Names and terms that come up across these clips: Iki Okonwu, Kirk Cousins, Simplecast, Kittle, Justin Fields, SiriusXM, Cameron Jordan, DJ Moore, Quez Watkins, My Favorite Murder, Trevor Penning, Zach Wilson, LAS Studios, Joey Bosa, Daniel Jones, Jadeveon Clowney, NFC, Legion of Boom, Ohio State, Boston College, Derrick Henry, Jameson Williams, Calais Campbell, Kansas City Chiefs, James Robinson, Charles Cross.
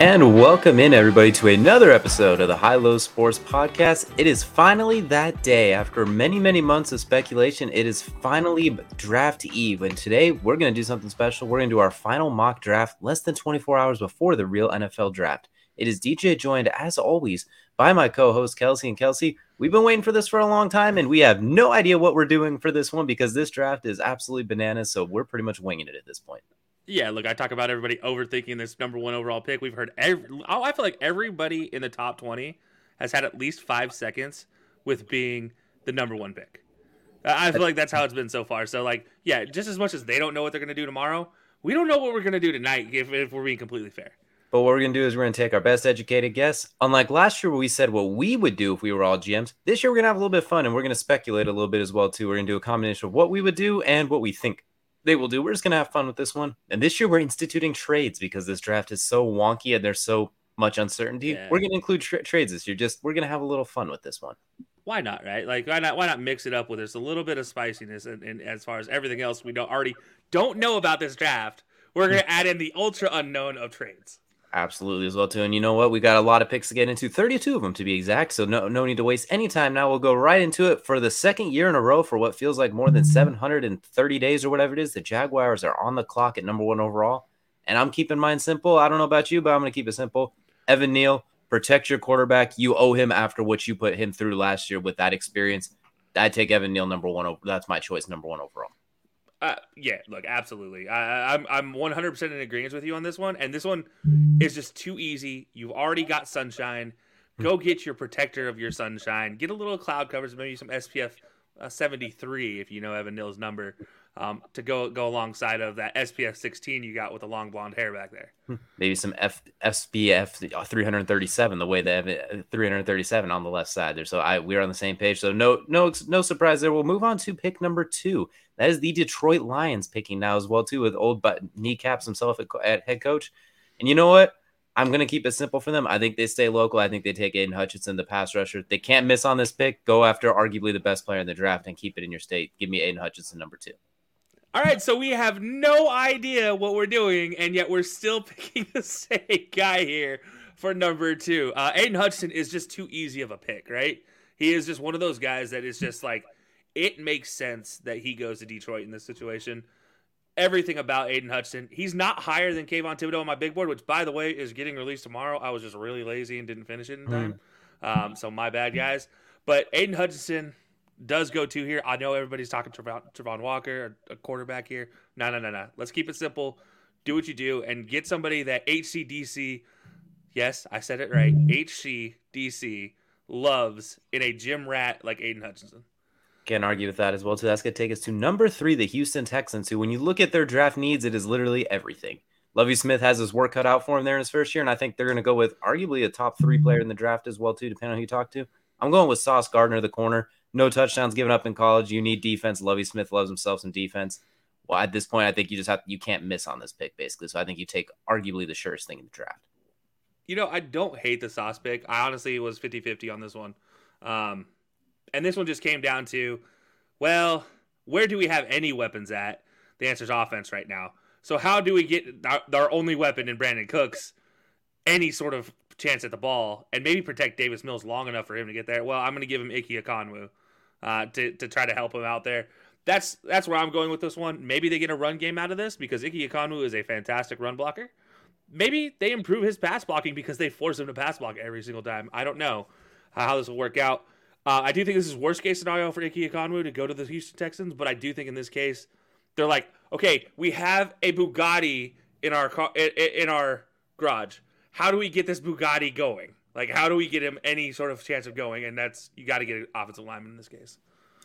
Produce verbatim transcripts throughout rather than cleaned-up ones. And welcome in, everybody, to another episode of the High Low Sports Podcast. It is finally that day. After many, many months of speculation, it is finally draft eve. And today, we're going to do something special. We're going to do our final mock draft less than twenty-four hours before the real N F L draft. It is D J joined, as always, by my co-host, Kelsey. And Kelsey, we've been waiting for this for a long time, and we have no idea what we're doing for this one because this draft is absolutely bananas, so we're pretty much winging it at this point. Yeah, look, I talk about everybody overthinking this number one overall pick. We've heard every, oh, I feel like everybody in the top twenty has had at least five seconds with being the number one pick. I feel like that's how it's been so far. So, like, yeah, just as much as they don't know what they're going to do tomorrow, we don't know what we're going to do tonight if, if we're being completely fair. But what we're going to do is we're going to take our best educated guess. Unlike last year where we said what we would do if we were all G Ms, this year we're going to have a little bit of fun, and we're going to speculate a little bit as well, too. We're going to do a combination of what we would do and what we think they will do. We're just going to have fun with this one. And this year we're instituting trades because this draft is so wonky and there's so much uncertainty. Yeah. We're going to include tra- trades this year. Just we're going to have a little fun with this one. Why not, right? Like, why not, why not mix it up with just a little bit of spiciness? And, and as far as everything else we don't already don't know about this draft, we're going to add in the ultra unknown of trades. Absolutely as well, too. And you know what? We got a lot of picks to get into, thirty-two of them to be exact. So no no need to waste any time now. We'll go right into it. For the second year in a row, for what feels like more than seven hundred thirty days or whatever it is, the Jaguars are on the clock at number one overall. And I'm keeping mine simple. I don't know about you, but I'm going to keep it simple. Evan Neal, protect your quarterback. You owe him after what you put him through last year with that experience. I take Evan Neal number one over. That's my choice, number one overall. Uh, yeah, look, absolutely. I, I'm I'm one hundred percent in agreement with you on this one, and this one is just too easy. You've already got sunshine. Go get your protector of your sunshine. Get a little cloud covers, maybe some S P F uh, seventy-three if you know Evan Neal's number, um, to go go alongside of that S P F sixteen you got with the long blonde hair back there. Maybe some F, S P F three thirty-seven, the way that three thirty-seven on the left side there. So I we're on the same page. So no no no surprise there. We'll move on to pick number two. That is the Detroit Lions picking now as well, too, with old but kneecaps himself at, at head coach. And you know what? I'm going to keep it simple for them. I think they stay local. I think they take Aiden Hutchinson, the pass rusher. They can't miss on this pick. Go after arguably the best player in the draft and keep it in your state. Give me Aiden Hutchinson, number two. All right, so we have no idea what we're doing, and yet we're still picking the same guy here for number two. Uh, Aiden Hutchinson is just too easy of a pick, right? He is just one of those guys that is just like, it makes sense that he goes to Detroit in this situation. Everything about Aiden Hutchinson. He's not higher than Kayvon Thibodeau on my big board, which, by the way, is getting released tomorrow. I was just really lazy and didn't finish it in time. Mm. Um, so my bad, guys. But Aiden Hutchinson does go to here. I know everybody's talking Trevon, Trevon Walker, a quarterback here. No, no, no, no. Let's keep it simple. Do what you do and get somebody that H C D C, yes, I said it right, H C D C loves in a gym rat like Aiden Hutchinson. Can't argue with that as well, too. That's going to take us to number three, the Houston Texans, who, when you look at their draft needs, it is literally everything. Lovie Smith has his work cut out for him there in his first year, and I think they're going to go with arguably a top three player in the draft as well, too, depending on who you talk to. I'm going with Sauce Gardner, the corner. No touchdowns given up in college. You need defense. Lovie Smith loves himself some defense. Well, at this point, I think you just have you can't miss on this pick, basically. So I think you take arguably the surest thing in the draft. You know, I don't hate the Sauce pick. I honestly was fifty-fifty on this one. Um And this one just came down to, well, where do we have any weapons at? The answer is offense right now. So how do we get our, our only weapon in Brandon Cooks any sort of chance at the ball and maybe protect Davis Mills long enough for him to get there? Well, I'm going to give him Iki Okonwu. uh, to, to try to help him out there. That's that's where I'm going with this one. Maybe they get a run game out of this because Iki Okonwu is a fantastic run blocker. Maybe they improve his pass blocking because they force him to pass block every single time. I don't know how this will work out. Uh, I do think this is worst case scenario for Iki Okonwu to go to the Houston Texans, but I do think in this case they're like, okay, we have a Bugatti in our car, in our garage. How do we get this Bugatti going? Like, how do we get him any sort of chance of going? And that's, you got to get an offensive lineman in this case.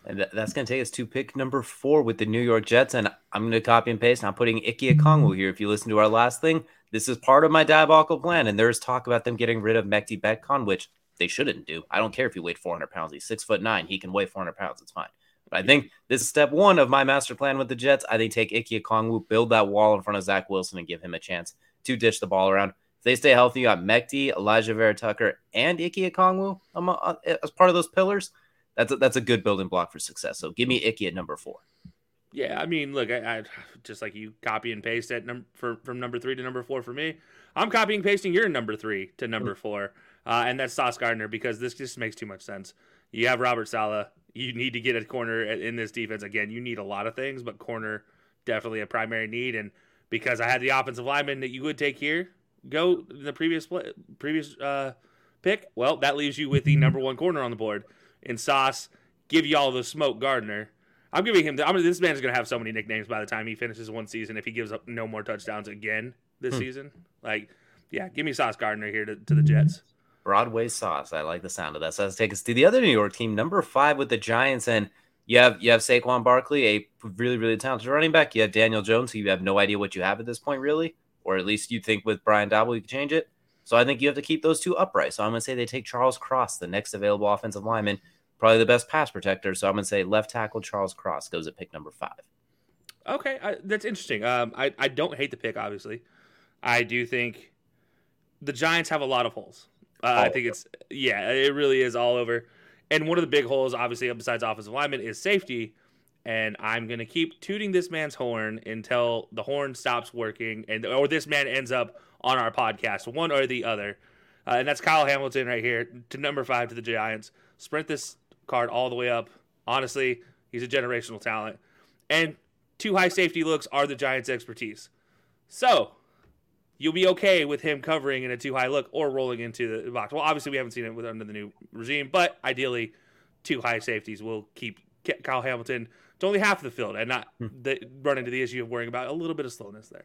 And that's going to take us to pick number four with the New York Jets. And I'm going to copy and paste. And I'm putting Iki Okonwu here. If you listen to our last thing, this is part of my diabolical plan. And there's talk about them getting rid of Mekhi Becton, which they shouldn't do. I don't care if he weighed four hundred pounds. He's six foot nine. He can weigh four hundred pounds. It's fine. But I think this is step one of my master plan with the Jets. I think take Iki Okonwu, build that wall in front of Zach Wilson, and give him a chance to dish the ball around. If they stay healthy, you got Mekhi, Elijah Vera Tucker, and Iki Okonwu as part of those pillars. That's a, that's a good building block for success. So give me Iki at number four. Yeah, I mean, look, I, I just like you copy and paste at num- for, from number three to number four for me. I'm copying and pasting your number three to number four, uh, and that's Sauce Gardner because this just makes too much sense. You have Robert Saleh. You need to get a corner in this defense. Again, you need a lot of things, but corner definitely a primary need. And because I had the offensive lineman that you would take here, go in the previous play, previous uh, pick, well, that leaves you with the number one corner on the board. And Sauce, give y'all the smoke, Gardner. I'm giving him the, I'm, this man's going to have so many nicknames by the time he finishes one season if he gives up no more touchdowns again this hmm. season. Like, yeah, give me Sauce Gardner here to, to the Jets. Broadway Sauce. I like the sound of that. So let's take us to the other New York team, number five with the Giants. And you have you have Saquon Barkley, a really, really talented running back. You have Daniel Jones, who you have no idea what you have at this point, really. Or at least you think with Brian Dabble you can change it. So I think you have to keep those two upright. So I'm going to say they take Charles Cross, the next available offensive lineman, probably the best pass protector. So I'm going to say left tackle Charles Cross goes at pick number five. Okay, I, that's interesting. Um, I, I don't hate the pick, obviously. I do think the Giants have a lot of holes. Uh, I think over. it's, yeah, it really is all over. And one of the big holes, obviously, besides offensive lineman, is safety. And I'm going to keep tooting this man's horn until the horn stops working and or this man ends up on our podcast, one or the other. Uh, and that's Kyle Hamilton right here, to number five to the Giants. Sprint this card all the way up. Honestly, he's a generational talent. And two high safety looks are the Giants' expertise. So you'll be okay with him covering in a two high look or rolling into the box. Well, obviously, we haven't seen it with under the new regime, but ideally, two high safeties will keep Kyle Hamilton to only half the field and not the, run into the issue of worrying about a little bit of slowness there.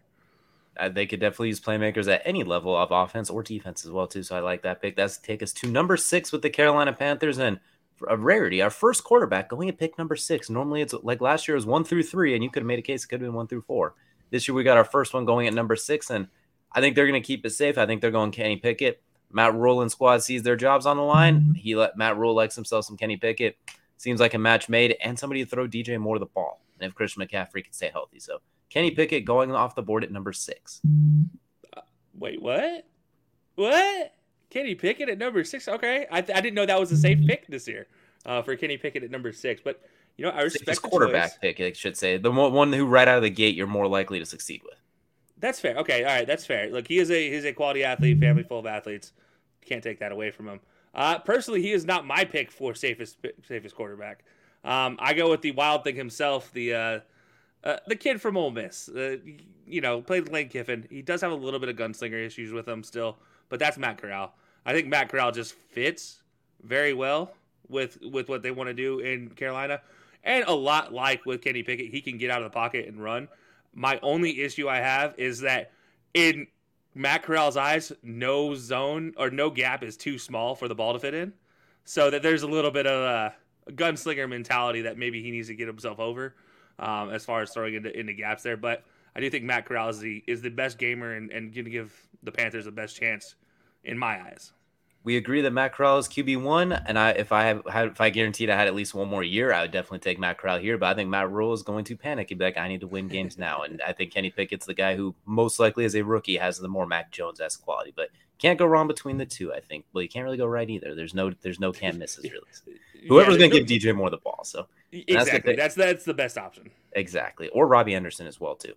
Uh, they could definitely use playmakers at any level of offense or defense as well, too. So I like that pick. That's take us to number six with the Carolina Panthers, and a rarity, our first quarterback going at pick number six. Normally, it's like last year it was one through three, and you could have made a case it could have been one through four. This year, we got our first one going at number six, and I think they're going to keep it safe. I think they're going Kenny Pickett. Matt Rhule and squad sees their jobs on the line. He let Matt Rhule likes himself some Kenny Pickett. Seems like a match made, and somebody to throw D J Moore the ball, and if Christian McCaffrey can stay healthy. So Kenny Pickett going off the board at number six. Uh, wait, what? What? Kenny Pickett at number six? Okay, I, th- I didn't know that was a safe pick this year uh, for Kenny Pickett at number six. But you know, I respect his quarterback choice. Pick. I should say the one who right out of the gate you're more likely to succeed with. That's fair. Okay, all right, that's fair. Look, he is a he's a quality athlete, family full of athletes. Can't take that away from him. Uh, personally, he is not my pick for safest safest quarterback. Um, I go with the wild thing himself, the. Uh, Uh, the kid from Ole Miss, uh, you know, played Lane Kiffin. He does have a little bit of gunslinger issues with him still, but that's Matt Corral. I think Matt Corral just fits very well with with what they want to do in Carolina. And a lot like with Kenny Pickett, he can get out of the pocket and run. My only issue I have is that in Matt Corral's eyes, no zone or no gap is too small for the ball to fit in. So that there's a little bit of a gunslinger mentality that maybe he needs to get himself over. Um, as far as throwing into, into gaps there. But I do think Matt Corral is the, is the best gamer and, and going to give the Panthers the best chance in my eyes. We agree that Matt Corral is Q B one, and I if I have, if I guaranteed I had at least one more year, I would definitely take Matt Corral here, but I think Matt Rhule is going to panic and be like, I need to win games now, and I think Kenny Pickett's the guy who most likely as a rookie has the more Mac Jones-esque quality, but can't go wrong between the two, I think. Well, you can't really go right either. There's no there's no can't misses, really. Whoever's yeah, going to no, give D J Moore the ball. So exactly. That's the, that's, that's the best option. Exactly. Or Robbie Anderson as well, too.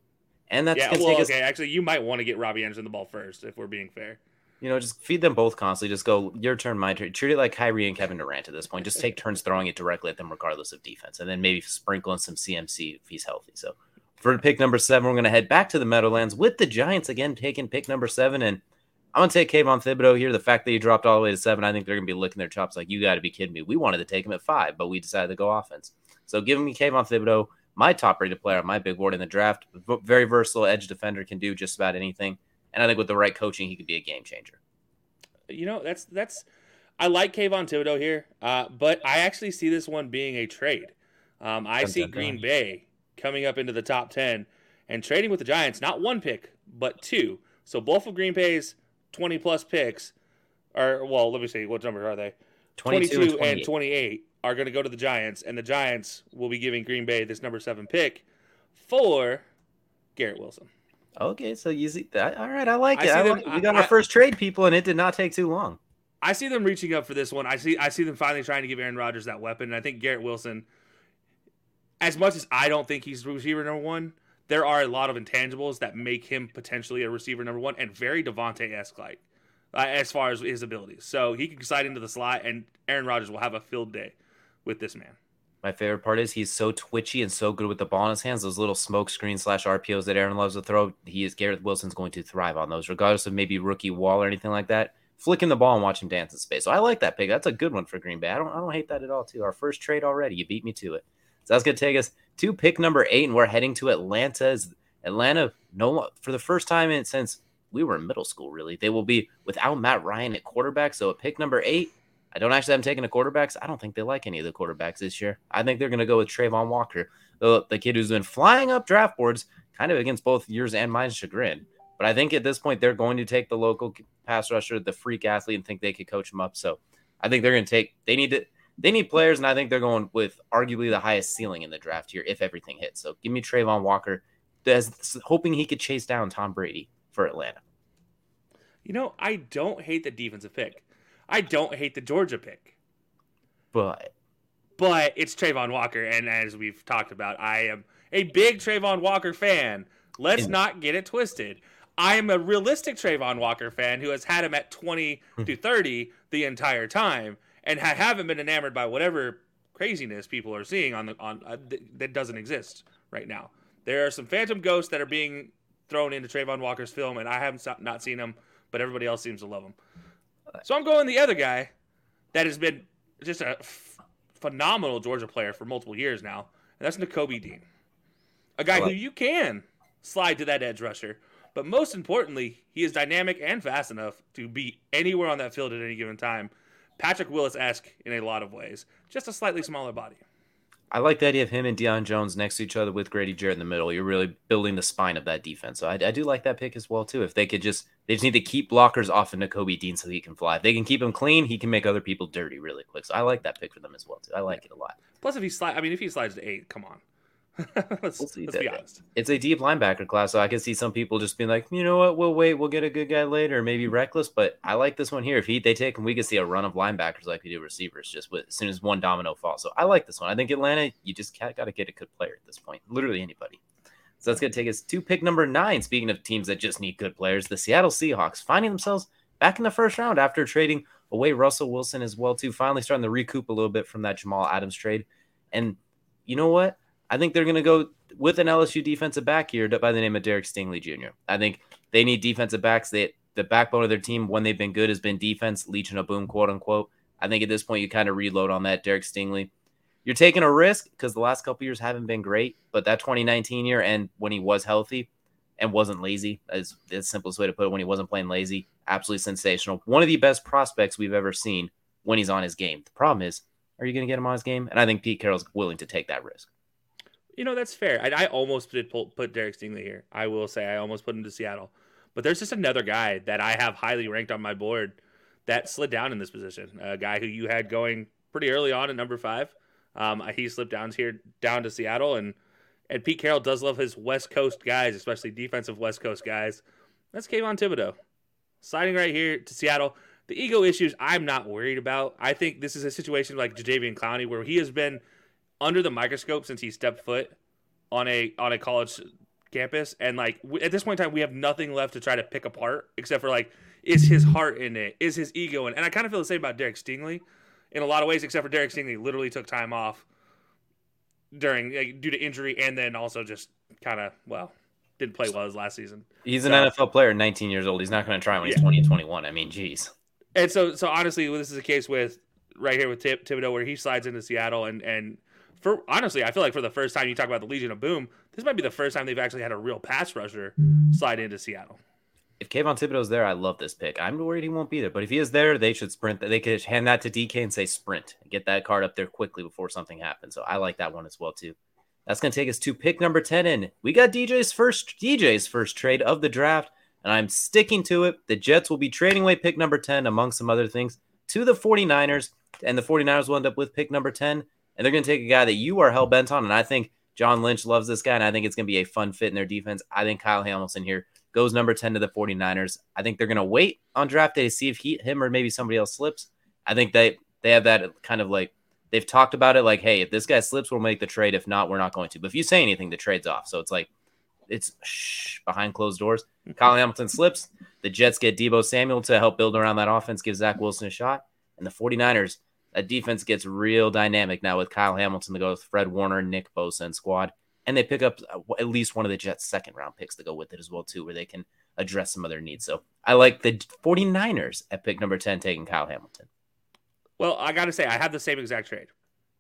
And that's yeah, well, okay. Us- Actually, you might want to get Robbie Anderson the ball first, if we're being fair. You know, just feed them both constantly. Just go, your turn, my turn. Treat it like Kyrie and Kevin Durant at this point. Just take turns throwing it directly at them regardless of defense. And then maybe sprinkle in some C M C if he's healthy. So for pick number seven, we're going to head back to the Meadowlands with the Giants again taking pick number seven. And I'm going to take Kayvon Thibodeau here. The fact that he dropped all the way to seven, I think they're going to be licking their chops like, you got to be kidding me. We wanted to take him at five, but we decided to go offense. So giving me Kayvon Thibodeau, my top-rated player on my big board in the draft. Very versatile edge defender, can do just about anything. And I think with the right coaching, he could be a game changer. You know, that's that's. I like Kayvon Thibodeau here, uh, but I actually see this one being a trade. Um, I see Green Bay coming up into the top ten and trading with the Giants, not one pick, but two. So both of Green Bay's twenty-plus picks are, well, let me see, what numbers are they? twenty-two, twenty-two and twenty-eight are going to go to the Giants, and the Giants will be giving Green Bay this number seven pick for Garrett Wilson. Okay, so you see that. All right, I like it. I I them, like, we got I, our first trade, people, and it did not take too long. I see them reaching up for this one. I see I see them finally trying to give Aaron Rodgers that weapon, and I think Garrett Wilson, as much as I don't think he's receiver number one, there are a lot of intangibles that make him potentially a receiver number one and very Devontae-esque, like, uh, as far as his abilities. So he can slide into the slot, and Aaron Rodgers will have a field day with this man. My favorite part is he's so twitchy and so good with the ball in his hands. Those little smoke screen slash R P Os that Aaron loves to throw, he is Garrett Wilson's going to thrive on those, regardless of maybe rookie wall or anything like that. Flicking the ball and watch him dance in space. So I like that pick. That's a good one for Green Bay. I don't, I don't hate that at all, too. Our first trade already. You beat me to it. So that's going to take us to pick number eight, and we're heading to Atlanta's Atlanta. No, for the first time in, since we were in middle school, really, they will be without Matt Ryan at quarterback. So at pick number eight, I don't actually have them taking the quarterbacks. I don't think they like any of the quarterbacks this year. I think they're going to go with Trayvon Walker, the, the kid who's been flying up draft boards, kind of against both yours and mine's chagrin. But I think at this point, they're going to take the local pass rusher, the freak athlete, and think they could coach him up. So I think they're going to take – they need to they need players, and I think they're going with arguably the highest ceiling in the draft here if everything hits. So give me Trayvon Walker, hoping he could chase down Tom Brady for Atlanta. You know, I don't hate the defensive pick. I don't hate the Georgia pick. But. But it's Trayvon Walker, and as we've talked about, I am a big Trayvon Walker fan. Let's yeah. not get it twisted. I am a realistic Trayvon Walker fan who has had him at twenty to thirty the entire time, and I haven't been enamored by whatever craziness people are seeing on the on uh, th- that doesn't exist right now. There are some phantom ghosts that are being thrown into Trayvon Walker's film, and I haven't not seen them, but everybody else seems to love them. So I'm going the other guy that has been just a f- phenomenal Georgia player for multiple years now, and that's Nakobe Dean, a guy who you can slide to that edge rusher, but most importantly, he is dynamic and fast enough to be anywhere on that field at any given time. Patrick Willis-esque in a lot of ways, just a slightly smaller body. I like the idea of him and Deion Jones next to each other with Grady Jarrett in the middle. You're really building the spine of that defense. So I, I do like that pick as well, too. If they could just, they just need to keep blockers off of Nakobe Dean so he can fly. If they can keep him clean, he can make other people dirty really quick. So I like that pick for them as well, too. I like yeah. it a lot. Plus, if he slides, I mean, if he slides to eight, come on. let's we'll let's be honest. It's a deep linebacker class, so I can see some people just being like, you know what, we'll wait, we'll get a good guy later, maybe reckless. But I like this one here. If he they take him, we could see a run of linebackers like we do receivers, just with, as soon as one domino falls. So I like this one. I think Atlanta, you just got to get a good player at this point. Literally anybody. So that's going to take us to pick number nine. Speaking of teams that just need good players, the Seattle Seahawks finding themselves back in the first round after trading away Russell Wilson as well, too. Finally starting to recoup a little bit from that Jamal Adams trade. And you know what? I think they're going to go with an L S U defensive back here by the name of Derek Stingley Junior I think they need defensive backs. They, the backbone of their team, when they've been good, has been defense, Legion of Boom, quote unquote. I think at this point, you kind of reload on that, Derek Stingley. You're taking a risk because the last couple years haven't been great, but that twenty nineteen year, and when he was healthy and wasn't lazy, is the simplest way to put it, when he wasn't playing lazy, absolutely sensational. One of the best prospects we've ever seen when he's on his game. The problem is, are you going to get him on his game? And I think Pete Carroll's willing to take that risk. You know, that's fair. I, I almost did pull, put Derek Stingley here. I will say I almost put him to Seattle. But there's just another guy that I have highly ranked on my board that slid down in this position, a guy who you had going pretty early on at number five. Um, he slipped down here down to Seattle. And, and Pete Carroll does love his West Coast guys, especially defensive West Coast guys. That's Kayvon Thibodeau. Sliding right here to Seattle. The ego issues I'm not worried about. I think this is a situation like Jadeveon Clowney where he has been – under the microscope since he stepped foot on a on a college campus, and like w- at this point in time, we have nothing left to try to pick apart except for like Is his heart in it? Is his ego in it? And I kind of feel the same about Derek Stingley in a lot of ways, except for Derek Stingley literally took time off during like, due to injury, and then also just kind of, well, didn't play well his last season. He's so, an N F L player, nineteen years old. He's not going to try when yeah. he's twenty and twenty-one. I mean, geez. And so, so honestly, this is a case with right here with Thib- Thibodeau where he slides into Seattle, and and for honestly, I feel like for the first time, you talk about the Legion of Boom, this might be the first time they've actually had a real pass rusher slide into Seattle. If Kayvon Thibodeau's there, I love this pick. I'm worried he won't be there, but if he is there, they should sprint. They could hand that to D K and say sprint. Get that card up there quickly before something happens. So I like that one as well too. That's going to take us to pick number ten in. We got D J's first D J's first trade of the draft, and I'm sticking to it. The Jets will be trading away pick number ten among some other things to the 49ers, and the 49ers will end up with pick number ten, and they're going to take a guy that you are hell-bent on, and I think John Lynch loves this guy, and I think it's going to be a fun fit in their defense. I think Kyle Hamilton here goes number ten to the 49ers. I think they're going to wait on draft day to see if he, him or maybe somebody else slips. I think they, they have that kind of like, they've talked about it like, hey, if this guy slips, we'll make the trade. If not, we're not going to. But if you say anything, the trade's off. So it's like, it's shh, behind closed doors. Kyle Hamilton slips. The Jets get Deebo Samuel to help build around that offense, give Zach Wilson a shot. And the 49ers, that defense gets real dynamic now with Kyle Hamilton to go with Fred Warner, Nick Bosa, and squad. And they pick up at least one of the Jets' second-round picks to go with it as well, too, where they can address some other needs. So I like the 49ers at pick number ten taking Kyle Hamilton. Well, I got to say, I have the same exact trade.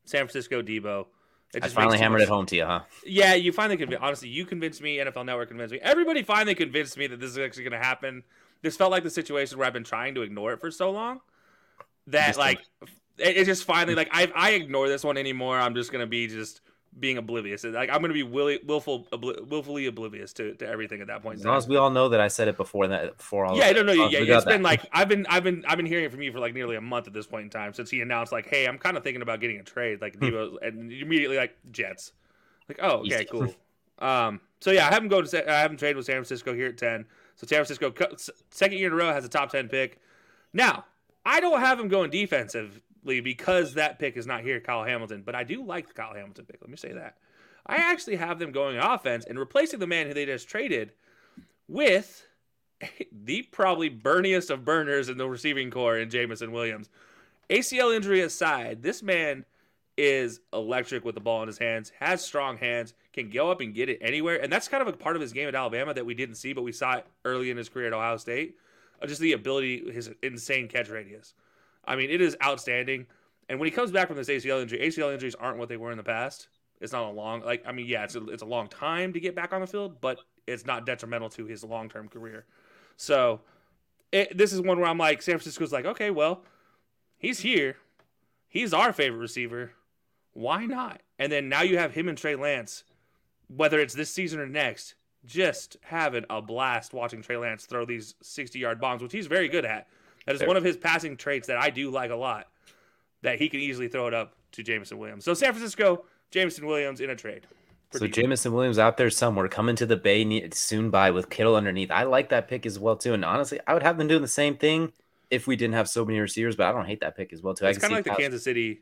San Francisco, Deebo. It I finally hammered it home to you, huh? Yeah, you finally convinced me. Honestly, you convinced me. N F L Network convinced me. Everybody finally convinced me that this is actually going to happen. This felt like the situation where I've been trying to ignore it for so long that, just like, it's it just finally, like, I I ignore this one anymore. I'm just going to be just – being oblivious. Like, I'm going to be willy, willful, obli- willfully oblivious to, to everything at that point. As long as we all know that I said it before that, before all. Yeah, I don't know. Yeah, yeah. It's that. been like, I've been, I've been, I've been hearing from you for like nearly a month at this point in time since he announced like, hey, I'm kind of thinking about getting a trade like Deebo, and immediately like Jets. Like, oh, okay, cool. Um, so yeah, I haven't go to, I haven't traded with San Francisco here at ten. So San Francisco second year in a row has a top ten pick. Now I don't have him going defensive. Because that pick is not here, Kyle Hamilton. But I do like the Kyle Hamilton pick. Let me say that. I actually have them going offense and replacing the man who they just traded with the probably burniest of burners in the receiving core in Jameson Williams. A C L injury aside, this man is electric with the ball in his hands, has strong hands, can go up and get it anywhere. And that's kind of a part of his game at Alabama that we didn't see, but we saw it early in his career at Ohio State. Just the ability, his insane catch radius. I mean, it is outstanding. And when he comes back from this A C L injury, A C L injuries aren't what they were in the past. It's not a long, like, I mean, yeah, it's a, it's a long time to get back on the field, but it's not detrimental to his long-term career. So it, this is one where I'm like, San Francisco's like, okay, well, he's here. He's our favorite receiver. Why not? And then now you have him and Trey Lance, whether it's this season or next, just having a blast watching Trey Lance throw these sixty-yard bombs, which he's very good at. That is one of his passing traits that I do like a lot, that he can easily throw it up to Jameson Williams. So San Francisco, Jameson Williams in a trade. So D J. Jameson Williams out there somewhere, coming to the Bay soon by with Kittle underneath. I like that pick as well, too. And honestly, I would have them doing the same thing if we didn't have so many receivers, but I don't hate that pick as well, too. It's kind of like the Kansas City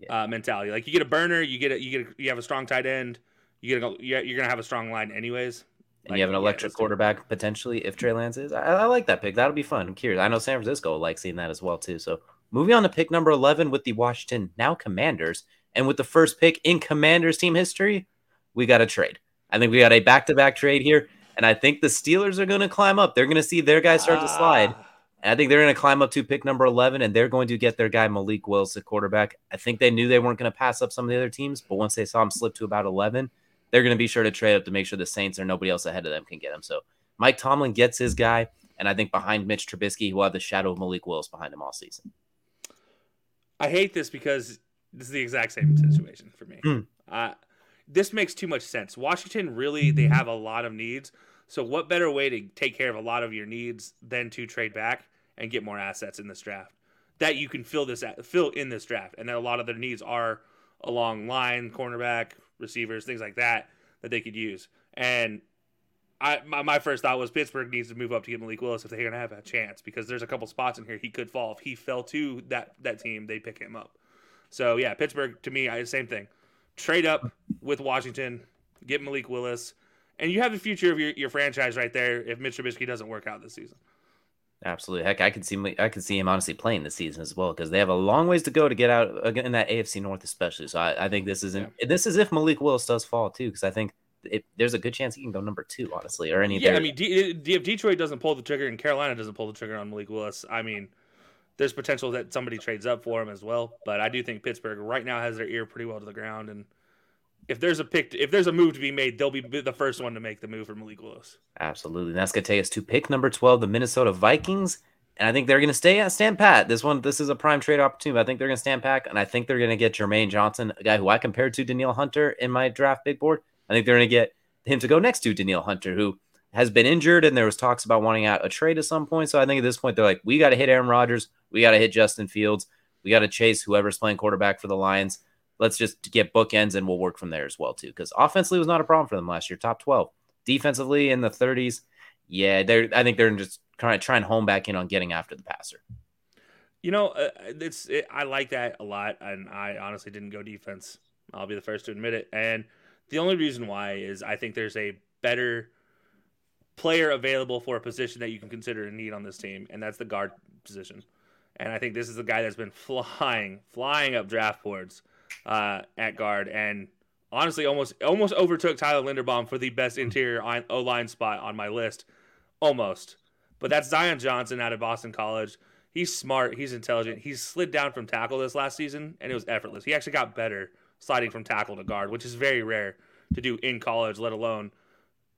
yeah. uh, mentality. Like, you get a burner, you get a, you get a, you have a strong tight end, you get a, you're going to have a strong line anyways. And like, you have an electric yeah, quarterback cool. potentially if Trey Lance is. I, I like that pick. That'll be fun. I'm curious. I know San Francisco will like seeing that as well, too. So moving on to pick number eleven with the Washington, now Commanders. And with the first pick in Commanders team history, we got a trade. I think we got a back-to-back trade here. And I think the Steelers are going to climb up. They're going to see their guy start ah. to slide. And I think they're going to climb up to pick number eleven, and they're going to get their guy Malik Willis, the quarterback. I think they knew they weren't going to pass up some of the other teams, but once they saw him slip to about eleven, they're going to be sure to trade up to make sure the Saints or nobody else ahead of them can get him. So Mike Tomlin gets his guy, and I think behind Mitch Trubisky, he will have the shadow of Malik Willis behind him all season. I hate this because this is the exact same situation for me. Mm. Uh, this makes too much sense. Washington, really, they have a lot of needs. So what better way to take care of a lot of your needs than to trade back and get more assets in this draft that you can fill this fill in this draft? And then a lot of their needs are along line, cornerback, receivers, things like that, that they could use. And I, my, my first thought was Pittsburgh needs to move up to get Malik Willis if they're going to have a chance, because there's a couple spots in here he could fall. If he fell to that, that team, they pick him up. So, yeah, Pittsburgh, to me, I, same thing. Trade up with Washington, get Malik Willis, and you have the future of your, your franchise right there if Mitch Trubisky doesn't work out this season. Absolutely. Heck, I could see I could see him honestly playing this season as well, because they have a long ways to go to get out again in that A F C North, especially. So I, I think this isn't yeah. this is if Malik Willis does fall too, because I think it, there's a good chance he can go number two, honestly, or any. Yeah, there. I mean, D, D, if Detroit doesn't pull the trigger and Carolina doesn't pull the trigger on Malik Willis, I mean, there's potential that somebody trades up for him as well. But I do think Pittsburgh right now has their ear pretty well to the ground, and if there's a pick, if there's a move to be made, they'll be the first one to make the move for Malik Willis. Absolutely. And that's going to take us to pick number twelve, the Minnesota Vikings. And I think they're going to stay stand pat. This one, this is a prime trade opportunity. I think they're going to stand pat, and I think they're going to get Jermaine Johnson, a guy who I compared to Danielle Hunter in my draft big board. I think they're going to get him to go next to Danielle Hunter, who has been injured, and there was talks about wanting out a trade at some point. So I think at this point, they're like, we got to hit Aaron Rodgers. We got to hit Justin Fields. We got to chase whoever's playing quarterback for the Lions. Let's just get bookends, and we'll work from there as well, too, because offensively was not a problem for them last year. Top twelve. Defensively in the thirties. Yeah, they're, I think they're just trying to try and home back in on getting after the passer. You know, uh, it's it, I like that a lot, and I honestly didn't go defense. I'll be the first to admit it. And the only reason why is I think there's a better player available for a position that you can consider a need on this team, and that's the guard position. And I think this is the guy that's been flying, flying up draft boards. Uh, at guard, and honestly almost almost overtook Tyler Linderbaum for the best interior O-line spot on my list. Almost. But that's Zion Johnson out of Boston College. He's smart. He's intelligent. He's slid down from tackle this last season, and it was effortless. He actually got better sliding from tackle to guard, which is very rare to do in college, let alone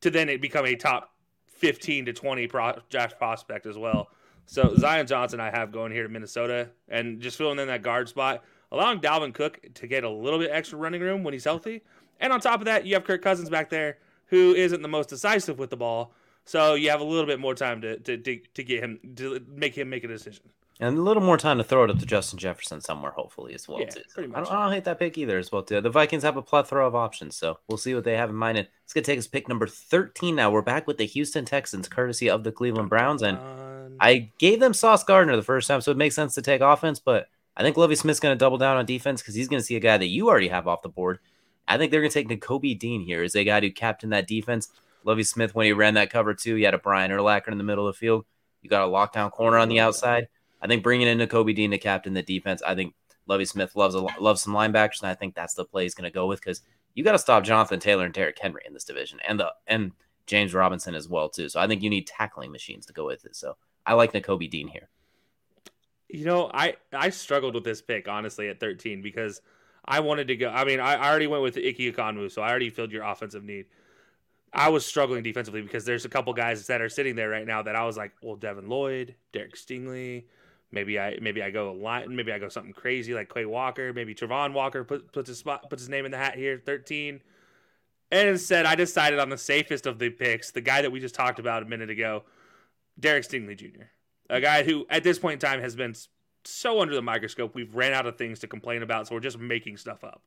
to then it become a top fifteen to twenty pro- draft prospect as well. So Zion Johnson I have going here to Minnesota, and just filling in that guard spot, allowing Dalvin Cook to get a little bit extra running room when he's healthy. And on top of that, you have Kirk Cousins back there, who isn't the most decisive with the ball. So you have a little bit more time to to, to, to get him, to make him make a decision. And a little more time to throw it up to Justin Jefferson somewhere, hopefully, as well. Yeah, too. Pretty much. I, don't, I don't hate that pick either as well, too. The Vikings have a plethora of options, so we'll see what they have in mind. And it's going to take us pick number thirteen now. We're back with the Houston Texans, courtesy of the Cleveland Browns. And I gave them Sauce Gardner the first time, so it makes sense to take offense, but I think Lovie Smith's going to double down on defense because he's going to see a guy that you already have off the board. I think they're going to take Nakobe Dean here as a guy who captained that defense. Lovie Smith, when he ran that cover two, he had a Brian Urlacher in the middle of the field. You got a lockdown corner on the outside. I think bringing in Nakobe Dean to captain the defense, I think Lovie Smith loves a, loves some linebackers, and I think that's the play he's going to go with because you got to stop Jonathan Taylor and Derrick Henry in this division, and the and James Robinson as well too. So I think you need tackling machines to go with it. So I like Nakobe Dean here. You know, I, I struggled with this pick, honestly, at thirteen because I wanted to go. I mean, I, I already went with Iki Okonwu, so I already filled your offensive need. I was struggling defensively because there's a couple guys that are sitting there right now that I was like, well, Devin Lloyd, Derek Stingley, maybe I maybe I go a line, maybe I go something crazy like Quay Walker, maybe Travon Walker put, puts his spot, puts his name in the hat here, thirteen. And instead, I decided on the safest of the picks, the guy that we just talked about a minute ago, Derek Stingley Junior, a guy who at this point in time has been so under the microscope, we've ran out of things to complain about, so we're just making stuff up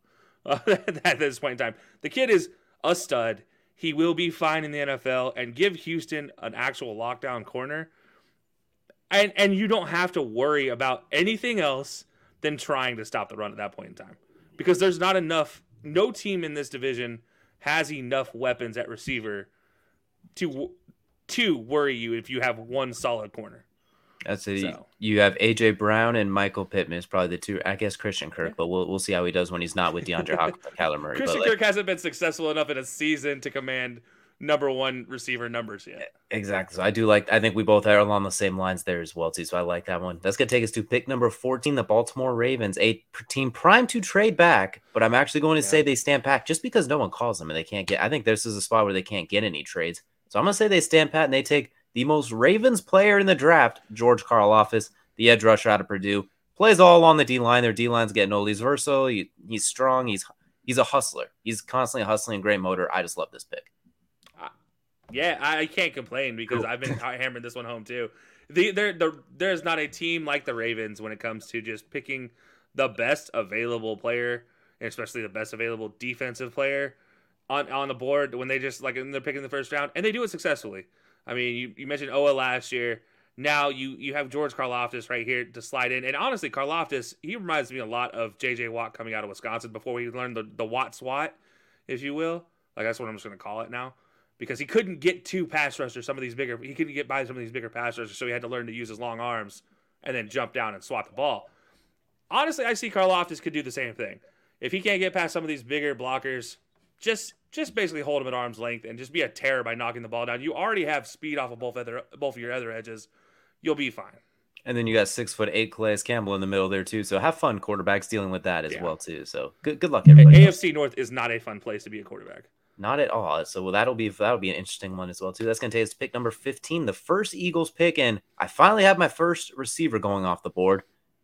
uh, at this point in time. The kid is a stud. He will be fine in the N F L and give Houston an actual lockdown corner. And and you don't have to worry about anything else than trying to stop the run at that point in time because there's not enough. No team in this division has enough weapons at receiver to to worry you if you have one solid corner. That's it. So. You have A J Brown and Michael Pittman is probably the two. I guess Christian Kirk, yeah. but we'll we'll see how he does when he's not with DeAndre Hopkins, Kyler Murray. Christian but Kirk like, hasn't been successful enough in a season to command number one receiver numbers yet. Exactly. So I do like. I think we both are along the same lines there as well too. So I like that one. That's gonna take us to pick number fourteen, the Baltimore Ravens, a team primed to trade back, but I'm actually going to yeah. say they stand pat just because no one calls them and they can't get. I think this is a spot where they can't get any trades. So I'm gonna say they stand pat and they take the most Ravens player in the draft, George Karlaftis, the edge rusher out of Purdue, plays all on the D-line. Their D-line's getting old. He's versatile. He, he's strong. He's he's a hustler. He's constantly hustling. Great motor. I just love this pick. Uh, yeah, I can't complain because I've been hammering this one home too. The, there, the, there's not a team like the Ravens when it comes to just picking the best available player, and especially the best available defensive player on, on the board when they just like they're picking the first round, and they do it successfully. I mean, you, you mentioned Owa last year. Now you you have George Karlaftis right here to slide in. And honestly, Karlaftis, he reminds me a lot of J J. Watt coming out of Wisconsin before we learned the, the Watt swat, if you will. Like, that's what I'm just going to call it now. because he couldn't get to pass rushers. Some of these bigger, he couldn't get by some of these bigger pass rushers, so he had to learn to use his long arms and then jump down and swat the ball. Honestly, I see Karlaftis could do the same thing. If he can't get past some of these bigger blockers, just just basically hold him at arm's length and just be a terror by knocking the ball down. You already have speed off of both other, both of your other edges. You'll be fine. And then you got six foot eight Calais Campbell in the middle there too. So have fun, quarterbacks, dealing with that as yeah. well too. So good good luck, everybody. A F C North is not a fun place to be a quarterback. Not at all. So well, that'll be that'll be an interesting one as well too. That's going to take us to pick number fifteen, the first Eagles pick, and I finally have my first receiver going off the board.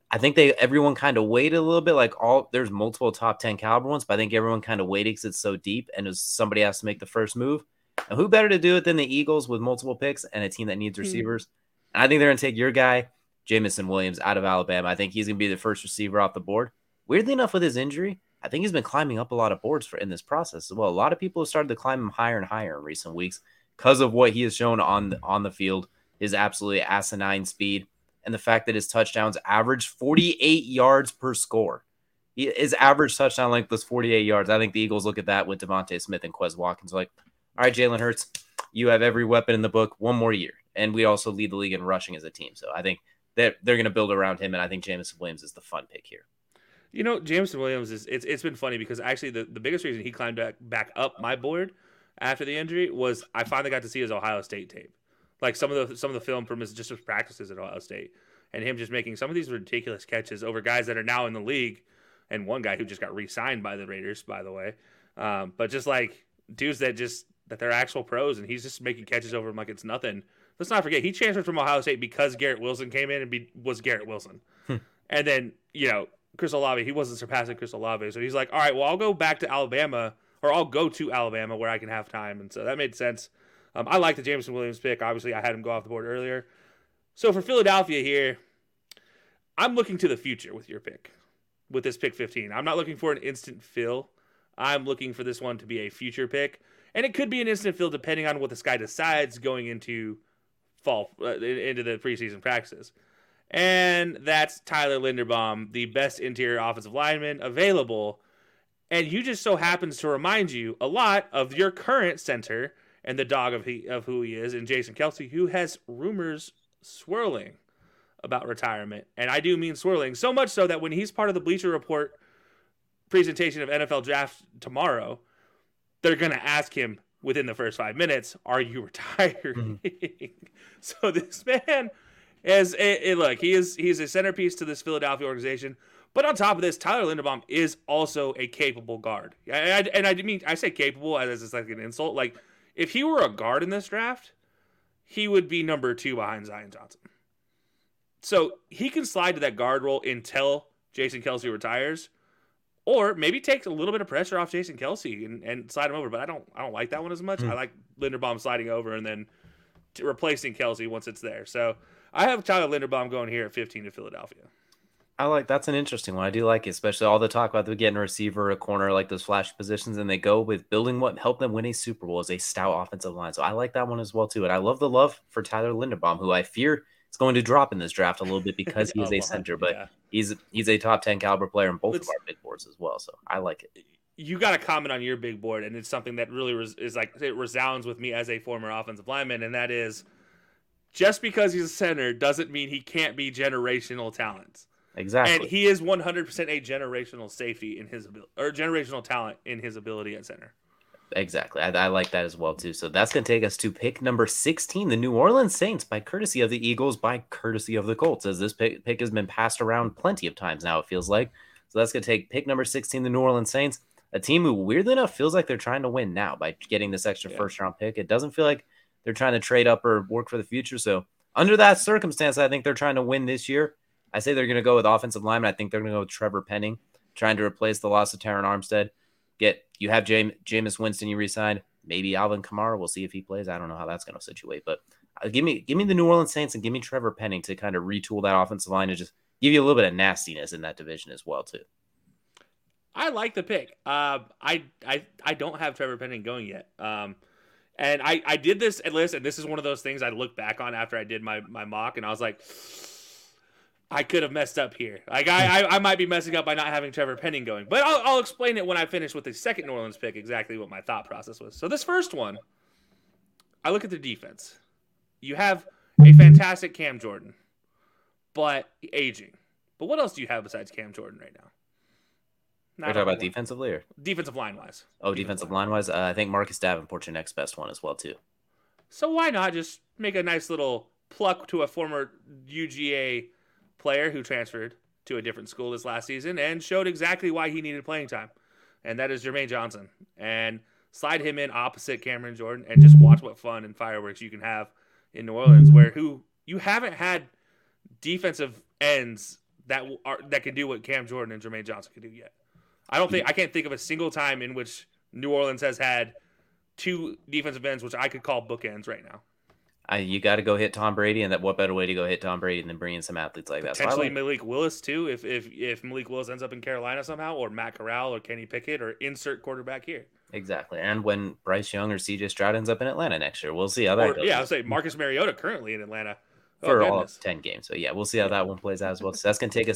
I think they everyone kind of waited a little bit. Like all there's multiple top ten caliber ones, but I think everyone kind of waited because it's so deep, and was, somebody has to make the first move. And who better to do it than the Eagles with multiple picks and a team that needs receivers? Mm-hmm. And I think they're going to take your guy, Jameson Williams, out of Alabama. I think he's going to be the first receiver off the board. Weirdly enough, with his injury, I think he's been climbing up a lot of boards for in this process as well. A lot of people have started to climb him higher and higher in recent weeks because of what he has shown on the, on the field, his absolutely asinine speed, and the fact that his touchdowns average forty-eight yards per score. He, his average touchdown length was forty-eight yards. I think the Eagles look at that with Devontae Smith and Quez Watkins like, all right, Jalen Hurts, you have every weapon in the book, one more year. And we also lead the league in rushing as a team. So I think they're, they're going to build around him, and I think Jameson Williams is the fun pick here. You know, Jameson Williams, is it's it's been funny because actually the, the biggest reason he climbed back, back up my board after the injury was I finally got to see his Ohio State tape. Like some of the some of the film from his just his practices at Ohio State, and him just making some of these ridiculous catches over guys that are now in the league, and one guy who just got re-signed by the Raiders, by the way. Um, but just like dudes that just that they're actual pros, and he's just making catches over them like it's nothing. Let's not forget he transferred from Ohio State because Garrett Wilson came in and be, was Garrett Wilson, hmm. and then you know Chris Olave, he wasn't surpassing Chris Olave, so he's like, all right, well I'll go back to Alabama or I'll go to Alabama where I can have time, and so that made sense. Um, I like the Jameson Williams pick. Obviously, I had him go off the board earlier. So for Philadelphia here, I'm looking to the future with your pick, with this pick fifteen. I'm not looking for an instant fill. I'm looking for this one to be a future pick. And it could be an instant fill depending on what this guy decides going into fall, uh, into the preseason practices. And that's Tyler Linderbaum, the best interior offensive lineman available. And he just so happens to remind you a lot of your current center, and the dog of he, of who he is, and Jason Kelce, who has rumors swirling about retirement. And I do mean swirling, so much so that when he's part of the Bleacher Report presentation of N F L Draft tomorrow, they're going to ask him within the first five minutes, are you retiring? Mm-hmm. So this man is, a, a, look, he is he's a centerpiece to this Philadelphia organization. But on top of this, Tyler Linderbaum is also a capable guard. And I, and I mean, I say capable as it's like an insult, like, if he were a guard in this draft, he would be number two behind Zion Johnson. So he can slide to that guard role until Jason Kelce retires, or maybe take a little bit of pressure off Jason Kelce and, and slide him over. But I don't, I don't like that one as much. Mm. I like Linderbaum sliding over and then t- replacing Kelce once it's there. So I have Tyler Linderbaum going here at fifteen to Philadelphia. I like that's an interesting one. I do like it, especially all the talk about them getting a receiver, a corner, like those flash positions, and they go with building what helped them win a Super Bowl is a stout offensive line. So I like that one as well too. And I love the love for Tyler Linderbaum, who I fear is going to drop in this draft a little bit because he is a center, but yeah. he's he's a top ten caliber player in both Let's, of our big boards as well. So I like it. You got to comment on your big board, and it's something that really res- is like it resounds with me as a former offensive lineman, and that is just because he's a center doesn't mean he can't be generational talent. Exactly. And he is one hundred percent a generational safety in his ability, or generational talent in his ability at center. Exactly. I, I like that as well, too. So that's going to take us to pick number sixteen, the New Orleans Saints, by courtesy of the Eagles, by courtesy of the Colts, as this pick, pick has been passed around plenty of times now, it feels like. So that's going to take pick number sixteen, the New Orleans Saints, a team who, weirdly enough, feels like they're trying to win now by getting this extra yeah. first-round pick. It doesn't feel like they're trying to trade up or work for the future. So under that circumstance, I think they're trying to win this year. I say they're going to go with offensive lineman. I think they're going to go with Trevor Penning, trying to replace the loss of Taron Armstead. Get you have Jame, Jameis Winston you re-signed. Maybe Alvin Kamara. We'll see if he plays. I don't know how that's going to situate, but give me give me the New Orleans Saints and give me Trevor Penning to kind of retool that offensive line and just give you a little bit of nastiness in that division as well too. I like the pick. Um, I I I don't have Trevor Penning going yet. Um, and I I did this at list, and this is one of those things I look back on after I did my my mock, and I was like, I could have messed up here. Like I, I, I might be messing up by not having Trevor Penning going, but I'll, I'll explain it when I finish with the second New Orleans pick exactly what my thought process was. So this first one, I look at the defense. You have a fantastic Cam Jordan, but aging. But what else do you have besides Cam Jordan right now? Not We're talking about defensively or? Defensive line-wise. Oh, defensive line-wise? Uh, I think Marcus Davenport's your next best one as well, too. So why not just make a nice little pluck to a former U G A player who transferred to a different school this last season and showed exactly why he needed playing time, and that is Jermaine Johnson. And slide him in opposite Cameron Jordan and just watch what fun and fireworks you can have in New Orleans, where who you haven't had defensive ends that are, that can do what Cam Jordan and Jermaine Johnson can do yet. I don't think I can't think of a single time in which New Orleans has had two defensive ends, which I could call bookends right now. I, you got to go hit Tom Brady, and that what better way to go hit Tom Brady than bring in some athletes like that? Potentially so like, Malik Willis too, if if if Malik Willis ends up in Carolina somehow, or Matt Corral, or Kenny Pickett, or insert quarterback here. Exactly, and when Bryce Young or C J Stroud ends up in Atlanta next year, we'll see how that or, goes. Yeah, I'll say Marcus Mariota currently in Atlanta oh, for goodness. all ten games. So yeah, we'll see how that one plays out as well. So that's gonna take us.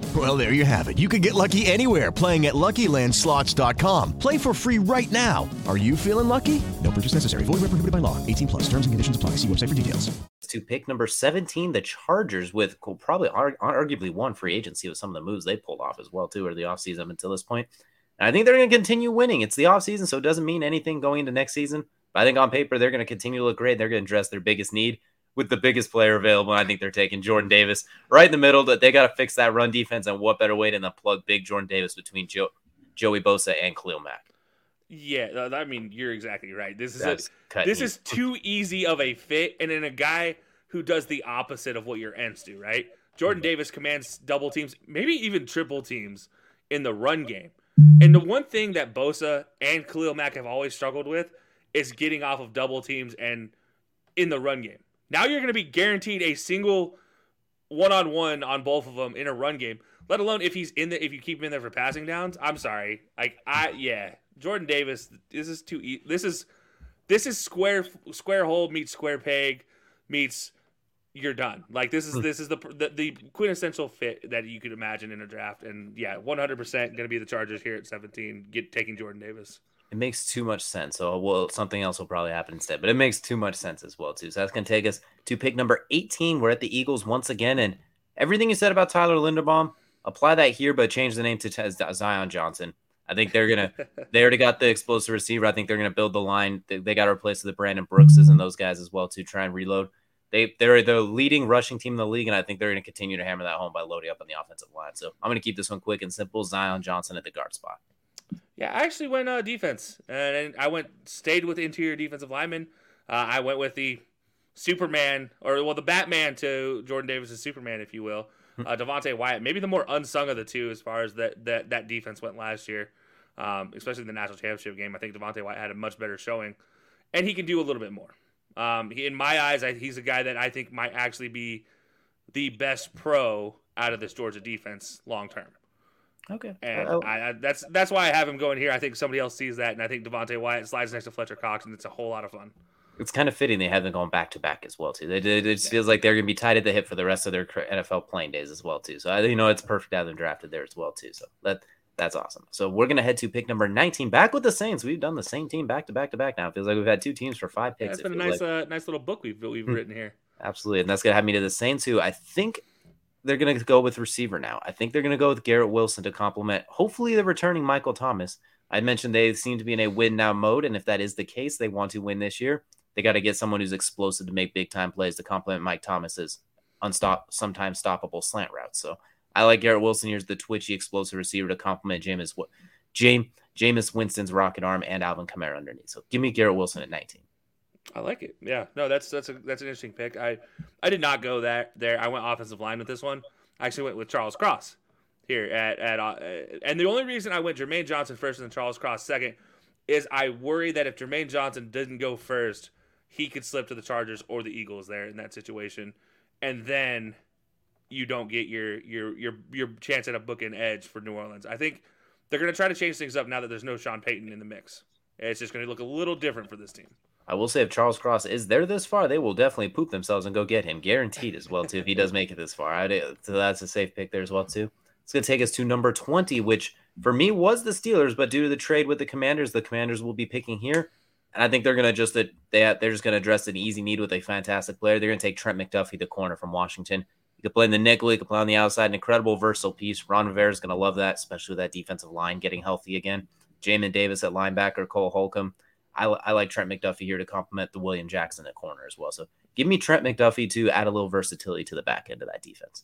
Well, there you have it. You can get lucky anywhere, playing at Lucky Land Slots dot com. Play for free right now. Are you feeling lucky? No purchase necessary. Void where prohibited by law. eighteen plus. Terms and conditions apply. See website for details. To pick number seventeen, the Chargers, with well, probably ar- arguably one free agency with some of the moves they pulled off as well, too, or the offseason up until this point. I think they're going to continue winning. It's the offseason, so it doesn't mean anything going into next season. But I think on paper, they're going to continue to look great. They're going to address their biggest need with the biggest player available. And I think they're taking Jordan Davis right in the middle. That they got to fix that run defense. And what better way than to plug big Jordan Davis between Joe, Joey Bosa and Khalil Mack? Yeah, I mean, you're exactly right. This is a, this is too easy of a fit. And then a guy who does the opposite of what your ends do, right? Jordan mm-hmm. Davis commands double teams, maybe even triple teams in the run game. And the one thing that Bosa and Khalil Mack have always struggled with is getting off of double teams and in the run game. Now you're going to be guaranteed a single one-on-one on both of them in a run game, let alone if he's in the, if you keep him in there for passing downs. I'm sorry. Like I, yeah, Jordan Davis, this is too easy. This is, this is square, square hole meets square peg meets you're done. Like this is, this is the, the, the quintessential fit that you could imagine in a draft. And yeah, one hundred percent going to be the Chargers here at seventeen, get taking Jordan Davis. It makes too much sense. So well, something else will probably happen instead, but it makes too much sense as well too. So that's going to take us to pick number eighteen. We're at the Eagles once again, and everything you said about Tyler Linderbaum, apply that here, but change the name to Zion Johnson. I think they're going to, they already got the explosive receiver. I think they're going to build the line. They, they got to replace the Brandon Brookses and those guys as well to try and reload. They, they're the leading rushing team in the league, and I think they're going to continue to hammer that home by loading up on the offensive line. So I'm going to keep this one quick and simple. Zion Johnson at the guard spot. Yeah, I actually went uh, defense, and I went stayed with interior defensive linemen. Uh, I went with the Superman, or well, the Batman to Jordan Davis's Superman, if you will, uh, Devontae Wyatt. Maybe the more unsung of the two as far as that that, that defense went last year, um, especially in the national championship game. I think Devontae Wyatt had a much better showing, and he can do a little bit more. Um, he, in my eyes, I, he's a guy that I think might actually be the best pro out of this Georgia defense long term. Okay, and oh. I, I, that's that's why I have him going here. I think somebody else sees that, and I think Devontae Wyatt slides next to Fletcher Cox, and it's a whole lot of fun. It's kind of fitting they have them going back to back as well too. They, it just yeah. feels like they're going to be tied at the hip for the rest of their N F L playing days as well too. So I, you know, it's perfect to have them drafted there as well too. So that that's awesome. So we're going to head to pick number nineteen, back with the Saints. We've done the same team back to back to back now. It feels like we've had two teams for five picks. That's yeah, been a nice, like. uh, nice little book we've we've written here. Absolutely, and that's going to have me to the Saints, who I think they're going to go with receiver now. I think they're going to go with Garrett Wilson to complement, hopefully, the returning Michael Thomas. I mentioned they seem to be in a win now mode, and if that is the case, they want to win this year. They got to get someone who's explosive to make big time plays to complement Mike Thomas's unstop, sometimes stoppable slant routes. So I like Garrett Wilson. Here's the twitchy, explosive receiver to complement Jameis, James, Jameis Winston's rocket arm and Alvin Kamara underneath. So give me Garrett Wilson at nineteen. I like it. Yeah, no, that's that's a that's an interesting pick. I, I did not go that there. I went offensive line with this one. I actually went with Charles Cross here at at uh, and the only reason I went Jermaine Johnson first and Charles Cross second is I worry that if Jermaine Johnson didn't go first, he could slip to the Chargers or the Eagles there in that situation, and then you don't get your your your your chance at a bookend edge for New Orleans. I think They're going to try to change things up now that there's no Sean Payton in the mix. It's just going to look a little different for this team. I will say if Charles Cross is there this far, they will definitely poop themselves and go get him. Guaranteed as well, too, if he does make it this far. I'd, so that's a safe pick there as well, too. It's going to take us to number twenty, which for me was the Steelers, but due to the trade with the Commanders, the Commanders will be picking here. And I think they're going to just they they're just going to address an easy need with a fantastic player. They're going to take Trent McDuffie, the corner from Washington. He could play in the nickel. He could play on the outside. An incredible versatile piece. Ron Rivera is going to love that, especially with that defensive line getting healthy again. Jamin Davis at linebacker, Cole Holcomb. I, I like Trent McDuffie here to complement the William Jackson at corner as well. So give me Trent McDuffie to add a little versatility to the back end of that defense.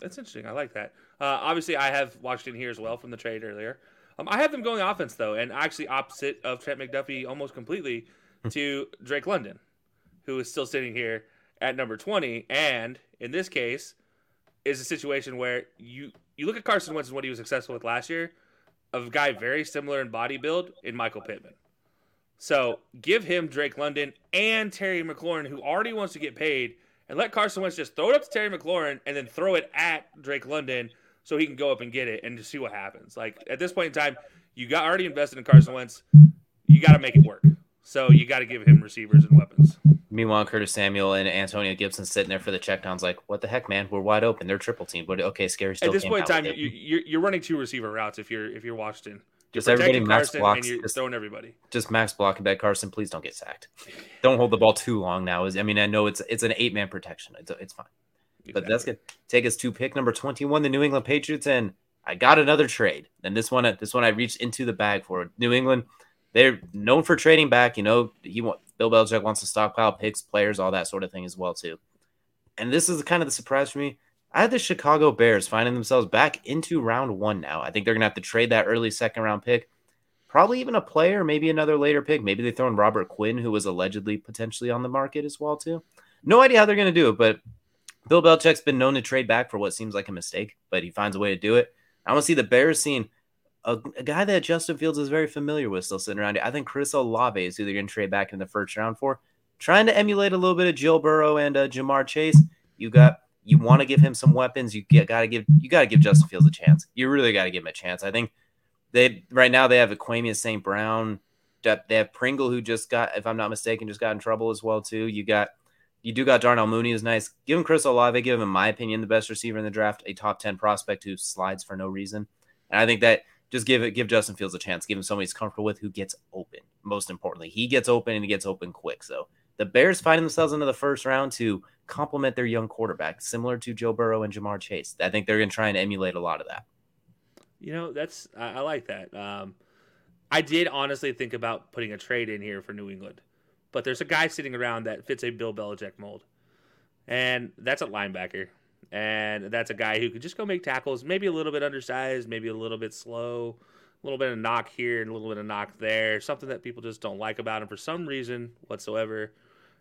That's interesting. I like that. Uh, obviously, I have Washington here as well from the trade earlier. Um, I have them going offense, though, and actually opposite of Trent McDuffie almost completely to Drake London, who is still sitting here at number twenty. And in this case is a situation where you, you look at Carson Wentz and what he was successful with last year, of a guy very similar in body build in Michael Pittman. So give him Drake London and Terry McLaurin, who already wants to get paid, and let Carson Wentz just throw it up to Terry McLaurin and then throw it at Drake London so he can go up and get it and just see what happens. Like, at this point in time, you got already invested in Carson Wentz. You got to make it work. So you got to give him receivers and weapons. Meanwhile, Curtis Samuel and Antonio Gibson sitting there for the checkdowns like, what the heck, man? We're wide open. They're triple teamed. But okay, Scary still. At this point in time, you, you're, you're running two receiver routes if you're if you're Washington. You're just everybody max Carson blocks. You're just throwing everybody. Just max block and bet Carson. Please don't get sacked. Don't hold the ball too long now. I mean, I know it's it's an eight man protection. It's it's fine. Exactly. But that's good. Take us to pick number twenty-one, the New England Patriots, and I got another trade. And this one, this one I reached into the bag for. New England, they're known for trading back. You know, he want, Bill Belichick wants to stockpile picks, players, all that sort of thing as well too. And this is kind of the surprise for me. I had the Chicago Bears finding themselves back into round one now. I think they're going to have to trade that early second round pick. Probably even a player, maybe another later pick. Maybe they throw in Robert Quinn, who was allegedly potentially on the market as well too. No idea how they're going to do it, but Bill Belichick's been known to trade back for what seems like a mistake, but he finds a way to do it. I want to see the Bears seeing a, a guy that Justin Fields is very familiar with still sitting around here. I think Chris Olave is who they're going to trade back in the first round for. Trying to emulate a little bit of Joe Burrow and uh, Jamar Chase. You got you want to give him some weapons. You get, gotta give you got to give Justin Fields a chance. You really got to give him a chance. I think they right now they have Aquemia Saint Brown. They have Pringle, who just got, if I'm not mistaken, just got in trouble as well too. You got. You do got Darnell Mooney, who's nice. Give him Chris Olave. Give him, in my opinion, the best receiver in the draft, a top ten prospect who slides for no reason. And I think that just give it, give Justin Fields a chance. Give him somebody he's comfortable with who gets open. Most importantly, he gets open and he gets open quick. So the Bears finding themselves into the first round to complement their young quarterback, similar to Joe Burrow and Jamar Chase. I think they're going to try and emulate a lot of that. You know, that's I, I like that. Um, I did honestly think about putting a trade in here for New England. But there's a guy sitting around that fits a Bill Belichick mold. And that's a linebacker. And that's a guy who could just go make tackles, maybe a little bit undersized, maybe a little bit slow, a little bit of knock here and a little bit of knock there, something that people just don't like about him for some reason whatsoever.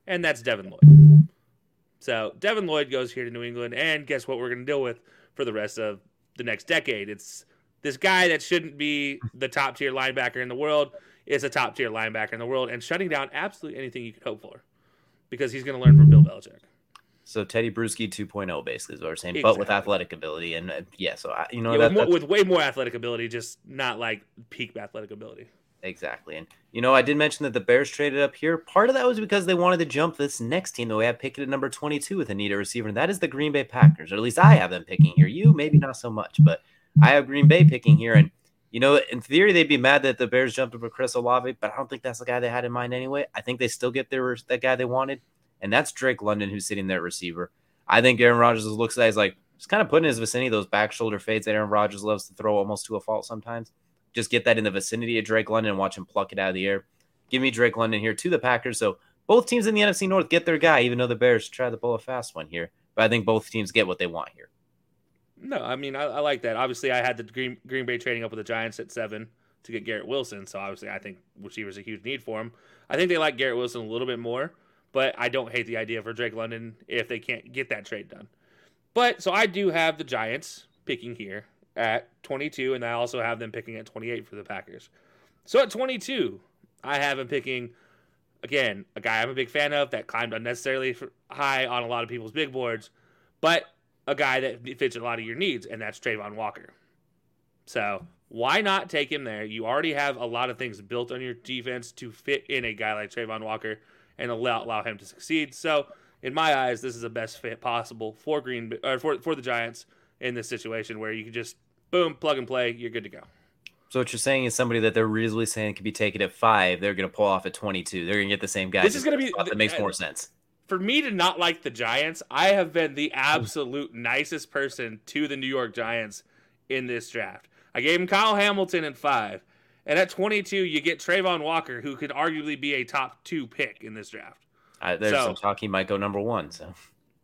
And that's Devin Lloyd. So Devin Lloyd goes here to New England, and guess what we're going to deal with for the rest of the next decade? It's this guy that shouldn't be the top-tier linebacker in the world is a top-tier linebacker in the world, and shutting down absolutely anything you could hope for because he's going to learn from Bill Belichick. So Teddy Bruschi two point oh basically is what we're saying, exactly. But with athletic ability. And, uh, yeah, so, I, you know, yeah, that, with, more, with way more athletic ability, just not, like, peak athletic ability. Exactly. And, you know, I did mention that the Bears traded up here. Part of that was because they wanted to jump this next team that we have picked at number twenty-two with a need a receiver, and that is the Green Bay Packers, or at least I have them picking here. You, maybe not so much, but I have Green Bay picking here, and you know, in theory, they'd be mad that the Bears jumped up with Chris Olave, but I don't think that's the guy they had in mind anyway. I think they still get their that guy they wanted, and that's Drake London, who's sitting there at receiver. I think Aaron Rodgers looks at it, he's like, just kind of putting in his vicinity those back shoulder fades that Aaron Rodgers loves to throw almost to a fault sometimes. Just get that in the vicinity of Drake London and watch him pluck it out of the air. Give me Drake London here to the Packers. So both teams in the N F C North get their guy, even though the Bears try to pull a fast one here. But I think both teams get what they want here. No, I mean, I, I like that. Obviously, I had the Green, Green Bay trading up with the Giants at seven to get Garrett Wilson, so obviously I think receiver's a huge need for him. I think they like Garrett Wilson a little bit more, but I don't hate the idea for Drake London if they can't get that trade done. But, so I do have the Giants picking here at twenty-two, and I also have them picking at twenty-eight for the Packers. So at twenty-two, I have them picking, again, a guy I'm a big fan of that climbed unnecessarily high on a lot of people's big boards, but a guy that fits a lot of your needs, and that's Trayvon Walker. So Why not take him there? You already have a lot of things built on your defense to fit in a guy like Trayvon Walker and allow, allow him to succeed. So, in my eyes, this is the best fit possible for Green or for for the Giants in this situation where you can just, boom, plug and play, you're good to go. So what you're saying is somebody that they're reasonably saying could be taken at five, they're going to pull off at twenty-two. They're going to get the same guy. This is going to be – that makes more sense. For me to not like the Giants, I have been the absolute nicest person to the New York Giants in this draft. I gave him Kyle Hamilton at five. And at twenty-two, you get Trayvon Walker, who could arguably be a top two pick in this draft. Uh, there's so, some talk he might go number one. So,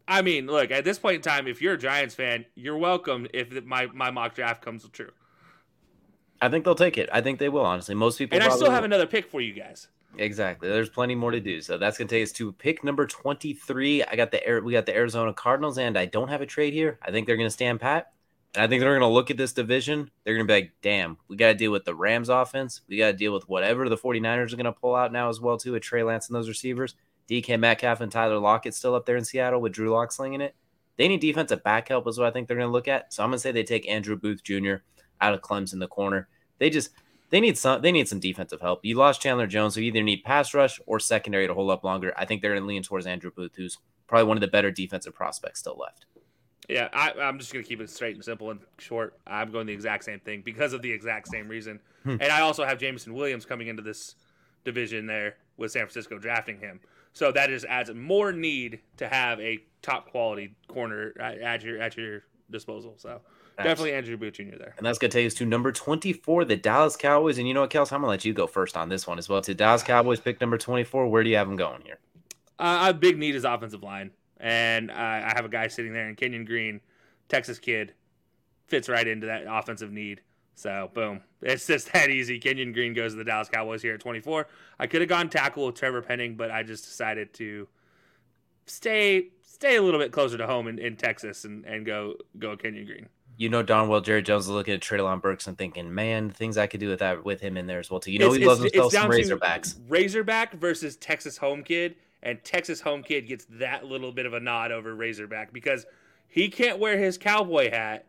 I mean, look, at this point in time, if you're a Giants fan, you're welcome if my, my mock draft comes true. I think they'll take it. I think they will, honestly. Most people. And I still have will. another pick for you guys. Exactly. There's plenty more to do. So that's going to take us to pick number twenty-three. I got the we got the Arizona Cardinals, and I don't have a trade here. I think they're going to stand pat. And I think they're going to look at this division. They're going to be like, damn, we got to deal with the Rams offense. We got to deal with whatever the 49ers are going to pull out now as well, too, with Trey Lance and those receivers. D K Metcalf and Tyler Lockett still up there in Seattle with Drew Lock slinging it. They need defensive back help is what I think they're going to look at. So I'm going to say they take Andrew Booth Junior out of Clemson, the corner. They just they need some they need some defensive help. You lost Chandler Jones, who either need pass rush or secondary to hold up longer. I think they're going to lean towards Andrew Booth, who's probably one of the better defensive prospects still left. Yeah, I, I'm just going to keep it straight and simple and short. I'm going the exact same thing because of the exact same reason. Hmm. And I also have Jameson Williams coming into this division there with San Francisco drafting him. So that just adds more need to have a top quality corner at your at your disposal. So that's definitely Andrew Booth Junior there. And that's going to take us to number twenty-four, the Dallas Cowboys. And you know what, Kels, I'm going to let you go first on this one as well. To Dallas Cowboys pick number twenty-four. Where do you have them going here? Uh, a big need is offensive line. And I have a guy sitting there in Kenyon Green, Texas kid, fits right into that offensive need. So, boom. It's just that easy. Kenyon Green goes to the Dallas Cowboys here at twenty-four. I could have gone tackle with Trevor Penning, but I just decided to stay stay a little bit closer to home in, in Texas and, and go go Kenyon Green. You know darn well Jerry Jones is looking at Treylon Burks and thinking, man, things I could do with that with him in there as well, too. You know it's, he loves himself some Razorbacks. Razorback versus Texas home kid. And Texas home kid gets that little bit of a nod over Razorback because he can't wear his cowboy hat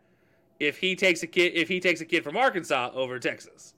if he takes a kid if he takes a kid from Arkansas over Texas.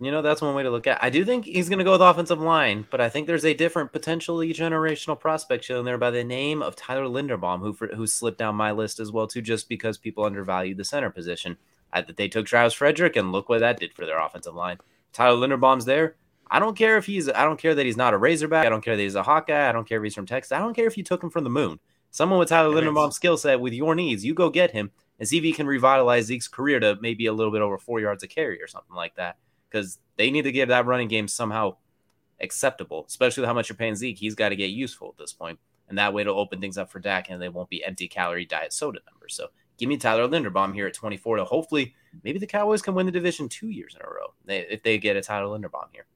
You know, that's one way to look at it. I do think he's going to go with offensive line, but I think there's a different potentially generational prospect shown there by the name of Tyler Linderbaum, who who slipped down my list as well too, just because people undervalued the center position. I, they took Travis Frederick, and look what that did for their offensive line. Tyler Linderbaum's there. I don't care if he's, I don't care that he's not a Razorback. I don't care that he's a Hawkeye. I don't care if he's from Texas. I don't care if you took him from the moon. Someone with Tyler Linderbaum's skill set with your needs, you go get him and see if he can revitalize Zeke's career to maybe a little bit over four yards a carry or something like that. Because they need to give that running game somehow acceptable, especially with how much you're paying Zeke. He's got to get useful at this point. And that way it'll open things up for Dak and they won't be empty calorie diet soda numbers. So give me Tyler Linderbaum here at twenty-four to hopefully maybe the Cowboys can win the division two years in a row if they get a Tyler Linderbaum here.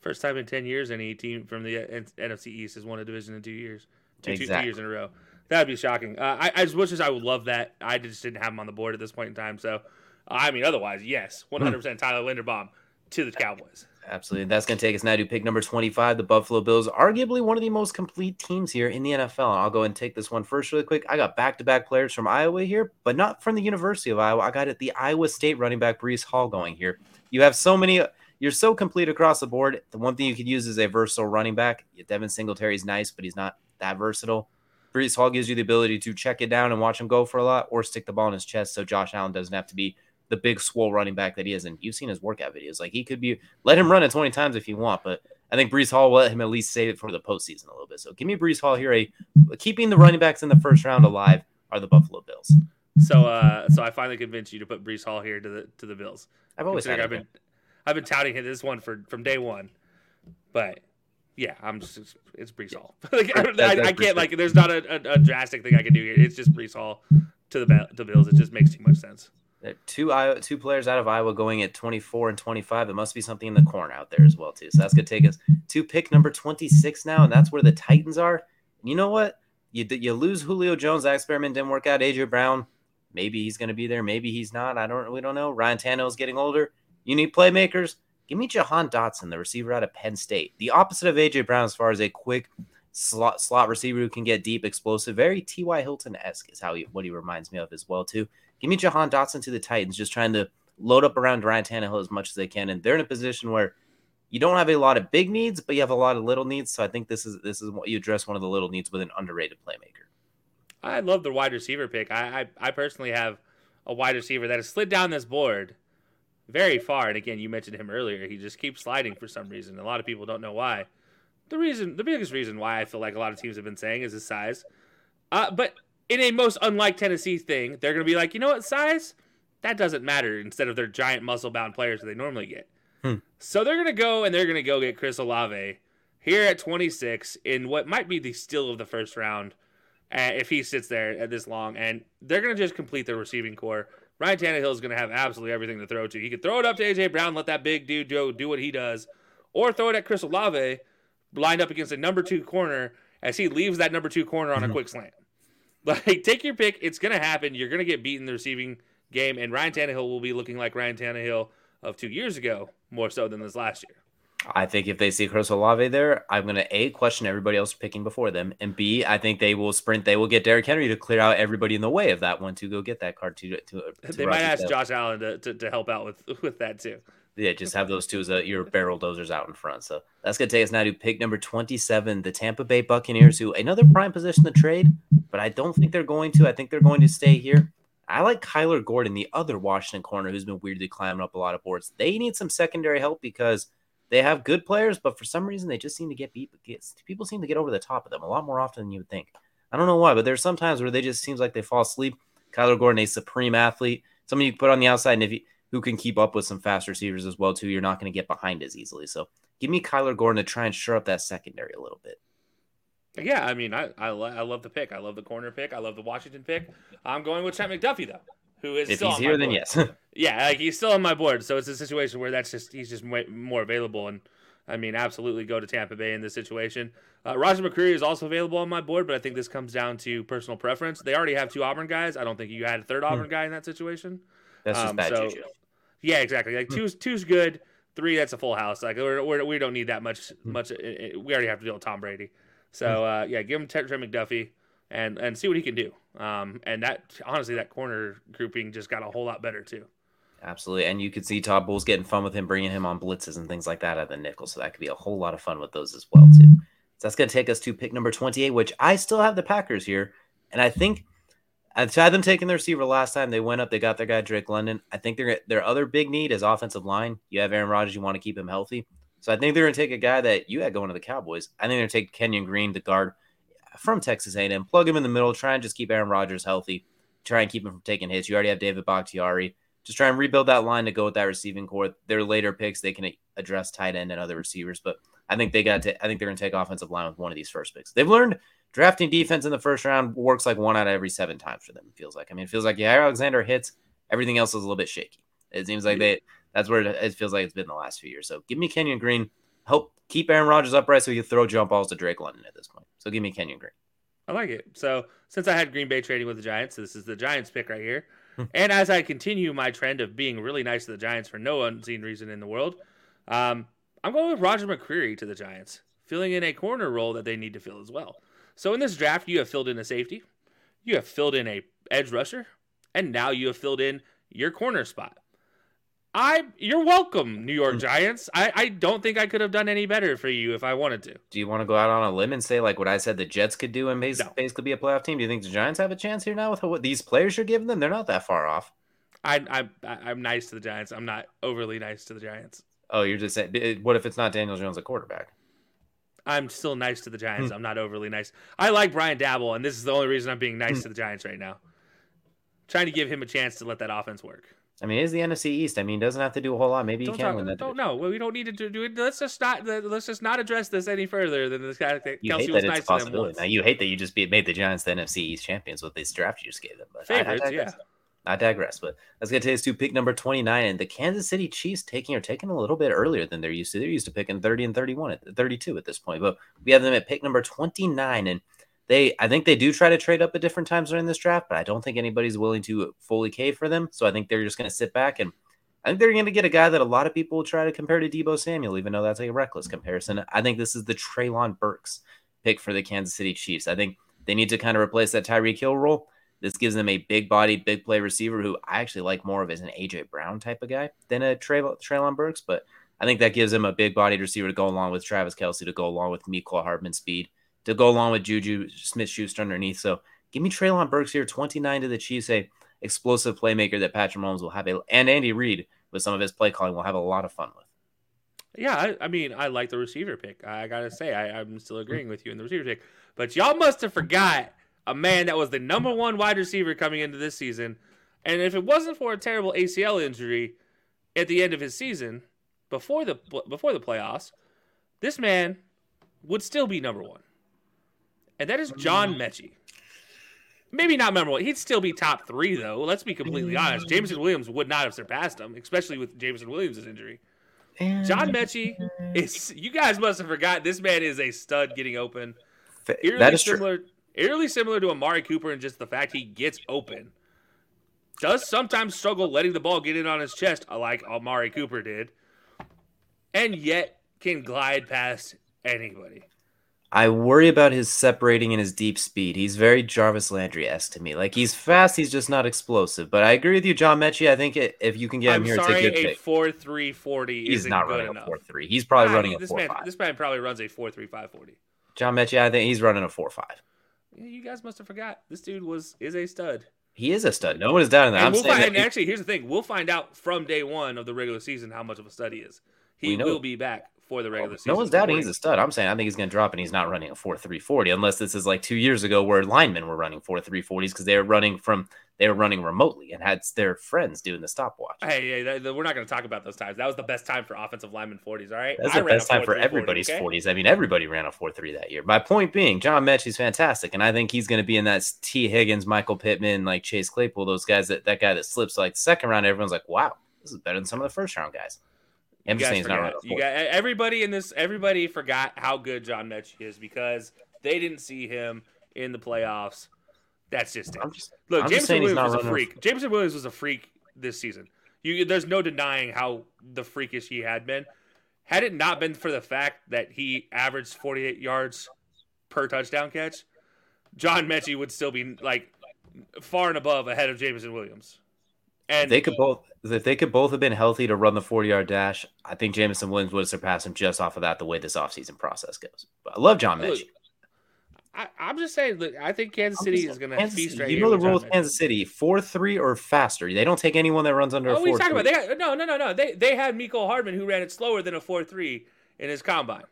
First time in ten years any team from the N F C East has won a division in two years. Two, exactly. two years in a row. That would be shocking. Uh, I, as much as I would love that, I just didn't have him on the board at this point in time. So, I mean, otherwise, yes, one hundred percent Tyler Linderbaum to the Cowboys. Absolutely. That's going to take us now to pick number twenty-five, the Buffalo Bills, arguably one of the most complete teams here in the N F L. And I'll go and take this one first really quick. I got back-to-back players from Iowa here, but not from the University of Iowa. I got it, the Iowa State running back Breece Hall going here. You have so many – You're so complete across the board. The one thing you could use is a versatile running back. Devin Singletary's nice, but he's not that versatile. Breece Hall gives you the ability to check it down and watch him go for a lot or stick the ball in his chest so Josh Allen doesn't have to be the big swole running back that he is. And you've seen his workout videos. Like, he could be – let him run it twenty times if you want, but I think Breece Hall will let him at least save it for the postseason a little bit. So give me Breece Hall here. A, keeping the running backs in the first round alive are the Buffalo Bills. So uh, so I finally convinced you to put Breece Hall here to the to the Bills. I've always had him. I've been touting him this one for from day one, but yeah, I'm just it's Breece Hall. like, I, I can't like. There's not a, a, a drastic thing I can do here. It's just Breece Hall to the to Bills. It just makes too much sense. Two Iowa, two players out of Iowa going at twenty-four and twenty-five. There must be something in the corn out there as well too. So that's gonna take us to pick number twenty-six now, and that's where the Titans are. And you know what? You you lose Julio Jones. That experiment didn't work out. A J Brown, maybe he's gonna be there. Maybe he's not. I don't. We don't know. Ryan Tannehill's getting older. You need playmakers. Give me Jahan Dotson, the receiver out of Penn State. The opposite of A J Brown as far as a quick slot slot receiver who can get deep, explosive, very T Y Hilton-esque is how he, what he reminds me of as well, too. Give me Jahan Dotson to the Titans, just trying to load up around Ryan Tannehill as much as they can. And they're in a position where you don't have a lot of big needs, but you have a lot of little needs. So I think this is this is what you address one of the little needs with an underrated playmaker. I love the wide receiver pick. I I, I personally have a wide receiver that has slid down this board very far. And again, you mentioned him earlier. He just keeps sliding for some reason. A lot of people don't know why. The reason, the biggest reason why I feel like a lot of teams have been saying is his size. Uh, but in a most unlike Tennessee thing, they're going to be like, you know what, size? That doesn't matter, instead of their giant muscle-bound players that they normally get. Hmm. So they're going to go and they're going to go get Chris Olave here at twenty-six in what might be the steal of the first round uh, if he sits there at this long. And they're going to just complete their receiving core. Ryan Tannehill is going to have absolutely everything to throw to. He could throw it up to A J Brown, let that big dude do, do what he does, or throw it at Chris Olave, lined up against a number two corner as he leaves that number two corner on a quick slant. Like, take your pick. It's going to happen. You're going to get beaten in the receiving game, and Ryan Tannehill will be looking like Ryan Tannehill of two years ago, more so than this last year. I think if they see Chris Olave there, I'm going to, A, question everybody else picking before them, and B, I think they will sprint. They will get Derrick Henry to clear out everybody in the way of that one to go get that card. To, to, to They might ask Josh Allen to, to, to help out with, with that, too. Yeah, just have those two as a, your barrel dozers out in front. So that's going to take us now to pick number twenty-seven, the Tampa Bay Buccaneers, who another prime position to trade, but I don't think they're going to. I think they're going to stay here. I like Kyler Gordon, the other Washington corner, who's been weirdly climbing up a lot of boards. They need some secondary help because they have good players, but for some reason they just seem to get beat. People seem to get over the top of them a lot more often than you would think. I don't know why, but there's some times where they just seems like they fall asleep. Kyler Gordon, a supreme athlete, somebody you put on the outside, and if you who can keep up with some fast receivers as well, too. You're not going to get behind as easily. So give me Kyler Gordon to try and shore up that secondary a little bit. Yeah, I mean, I I, lo- I love the pick. I love the corner pick. I love the Washington pick. I'm going with Trent McDuffie, though, who is if still he's on here, my then board. Yes. Yeah, like he's still on my board. So it's a situation where that's just he's just way more available. And, I mean, absolutely go to Tampa Bay in this situation. Uh, Roger McCreary is also available on my board, but I think this comes down to personal preference. They already have two Auburn guys. I don't think you had a third Auburn hmm. guy in that situation. That's just um, bad so, juju. Yeah, exactly. Like two's two's good, three that's a full house. Like we're, we're, we don't need that much. Much we already have to deal with Tom Brady. So uh, yeah, give him Trent McDuffie and and see what he can do. Um, and that honestly, that corner grouping just got a whole lot better too. Absolutely, and you could see Todd Bowles getting fun with him, bringing him on blitzes and things like that at the nickel. So that could be a whole lot of fun with those as well too. So that's going to take us to pick number twenty-eight, which I still have the Packers here, and I think. I had them taking the receiver last time. They went up. They got their guy, Drake London. I think they're, their other big need is offensive line. You have Aaron Rodgers. You want to keep him healthy. So I think they're going to take a guy that you had going to the Cowboys. I think they're going to take Kenyon Green, the guard from Texas A and M, plug him in the middle, try and just keep Aaron Rodgers healthy, try and keep him from taking hits. You already have David Bakhtiari. Just try and rebuild that line to go with that receiving core. Their later picks, they can address tight end and other receivers. But I think, they got to, I think they're going to take offensive line with one of these first picks. They've learned – drafting defense in the first round works like one out of every seven times for them, it feels like. I mean, it feels like yeah, Alexander hits, everything else is a little bit shaky. It seems like they that's where it feels like it's been the last few years. So give me Kenyon Green. Help keep Aaron Rodgers upright so you throw jump balls to Drake London at this point. So give me Kenyon Green. I like it. So since I had Green Bay trading with the Giants, so this is the Giants pick right here. And as I continue my trend of being really nice to the Giants for no unseen reason in the world, um, I'm going with Roger McCreary to the Giants, filling in a corner role that they need to fill as well. So in this draft, you have filled in a safety, you have filled in a edge rusher, and now you have filled in your corner spot. I, you're welcome, New York Giants. I, I don't think I could have done any better for you if I wanted to. Do you want to go out on a limb and say like what I said the Jets could do and basically, no. basically be a playoff team? Do you think the Giants have a chance here now with what these players you're giving them? They're not that far off. I, I, I'm nice to the Giants. I'm not overly nice to the Giants. Oh, you're just saying, what if it's not Daniel Jones at quarterback? I'm still nice to the Giants. I'm not overly nice. I like Brian Dabble, and this is the only reason I'm being nice to the Giants right now. Trying to give him a chance to let that offense work. I mean, it is the N F C East. I mean, he doesn't have to do a whole lot. Maybe don't he can talk, win that. Don't know. Well, we don't need to do it. Let's just not. Let's just not address this any further than this guy. That you Kelsey hate that was it's nice a possibility. Now you hate that you just made the Giants the N F C East champions with this draft you just gave them. But favorites, I, I yeah. I digress, but that's going to take us to pick number twenty-nine, and the Kansas City Chiefs taking are taking a little bit earlier than they're used to. They're used to picking thirty and thirty-one, at thirty-two at this point, but we have them at pick number twenty-nine, and they, I think they do try to trade up at different times during this draft, but I don't think anybody's willing to fully cave for them, so I think they're just going to sit back, and I think they're going to get a guy that a lot of people try to compare to Deebo Samuel, even though that's a reckless comparison. I think this is the Treylon Burks pick for the Kansas City Chiefs. I think they need to kind of replace that Tyreek Hill role. This gives them a big body, big play receiver who I actually like more of as an A J Brown type of guy than a Trey, Treylon Burks. But I think that gives them a big bodied receiver to go along with Travis Kelce, to go along with Mecole Hardman's speed, to go along with Juju Smith-Schuster underneath. So give me Treylon Burks here, twenty-nine to the Chiefs, a explosive playmaker that Patrick Mahomes will have, a, and Andy Reid with some of his play calling will have a lot of fun with. Yeah, I, I mean, I like the receiver pick. I got to say, I, I'm still agreeing with you in the receiver pick. But y'all must have forgot a man that was the number one wide receiver coming into this season. And if it wasn't for a terrible A C L injury at the end of his season, before the before the playoffs, this man would still be number one. And that is John Mechie. Maybe not number one. He'd still be top three, though. Let's be completely honest. Jameson Williams would not have surpassed him, especially with Jameson Williams' injury. John Mechie is, you guys must have forgot, this man is a stud getting open. Eerily that is similar, true. Eerily similar to Amari Cooper in just the fact he gets open. Does sometimes struggle letting the ball get in on his chest, like Amari Cooper did, and yet can glide past anybody. I worry about his separating and his deep speed. He's very Jarvis Landry-esque to me. Like, he's fast, he's just not explosive. But I agree with you, John Mechie. I think it, if you can get him I'm here, sorry, it's a good pick. four three forty He's not running enough. a four three He's probably I running mean, a four five This man probably runs a four three five forty John Mechie, I think he's running a four five Yeah, you guys must have forgot. This dude was is a stud. He is a stud. No one is doubting that. And, I'm we'll find, that and he, actually, here's the thing. We'll find out from day one of the regular season how much of a stud he is. He will be back for the regular season. No one's doubting he's a stud. I'm saying I think he's going to drop, and he's not running a four three forty unless this is like two years ago where linemen were running four three forties because they were running from they were running remotely and had their friends doing the stopwatch. Hey, hey we're not going to talk about those times. That was the best time for offensive linemen forties. All right, that's the best time for everybody's forties. I mean, everybody ran a four three that year. My point being, John Mechie's fantastic, and I think he's going to be in that T. Higgins, Michael Pittman, like Chase Claypool, those guys that that guy that slips like second round. Everyone's like, wow, this is better than some of the first round guys. You guys forgot, not you got, everybody in this. Everybody forgot how good John Mechie is because they didn't see him in the playoffs. That's just it. I'm just, Look, I'm Jameson just Williams was a freak. Off. Jameson Williams was a freak this season. You, there's no denying how the freakish he had been. Had it not been for the fact that he averaged forty-eight yards per touchdown catch, John Mechie would still be like far and above ahead of Jameson Williams. And if they could both if they could both have been healthy to run the forty-yard dash, I think Jameson Williams would have surpassed him just off of that, the way this offseason process goes. But I love John Mechie. I, I'm just saying, look, I think Kansas City saying, is going to feast right you here. You know the rule with Kansas City, four three or faster. They don't take anyone that runs under oh, a four three. What are you talking about? They had, no, no, no, no. They, they had Mecole Hardman, who ran it slower than a four three in his combine.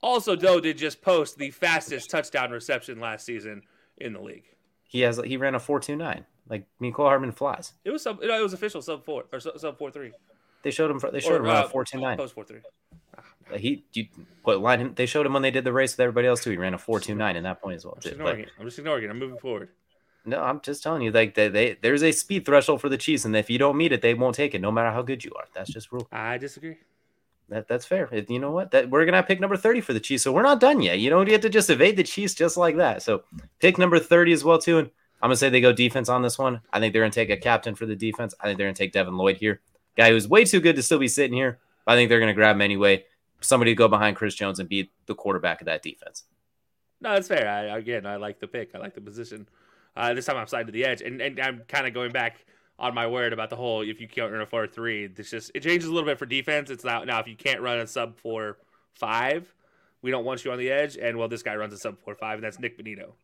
Also, Doe did just post the fastest touchdown reception last season in the league. He has he ran a four two nine Like Mecole Hardman flies. It was sub. No, it was official sub four or sub four three. They showed him. They showed or, him uh, four two nine. Post four three. He you, what line? Him, they showed him when they did the race with everybody else too. He ran a four two nine in that point as well. I'm just ignoring but, it. I'm just ignoring it. I'm moving forward. No, I'm just telling you, like they, they there's a speed threshold for the Chiefs, and if you don't meet it, they won't take it, no matter how good you are. That's just rule. I disagree. That that's fair. You know what? That we're gonna pick number thirty for the Chiefs, so we're not done yet. You don't get to just evade the Chiefs just like that. So pick number thirty as well too, and I'm going to say they go defense on this one. I think they're going to take a captain for the defense. I think they're going to take Devin Lloyd here. Guy who's way too good to still be sitting here. But I think they're going to grab him anyway. Somebody to go behind Chris Jones and be the quarterback of that defense. No, that's fair. I, again, I like the pick. I like the position. Uh, this time I'm sliding to the edge. And, and I'm kind of going back on my word about the whole, if you can't run a four three, it's just, it changes a little bit for defense. It's not, now if you can't run a sub four five, we don't want you on the edge. And, well, this guy runs a sub four five, and that's Nick Benito.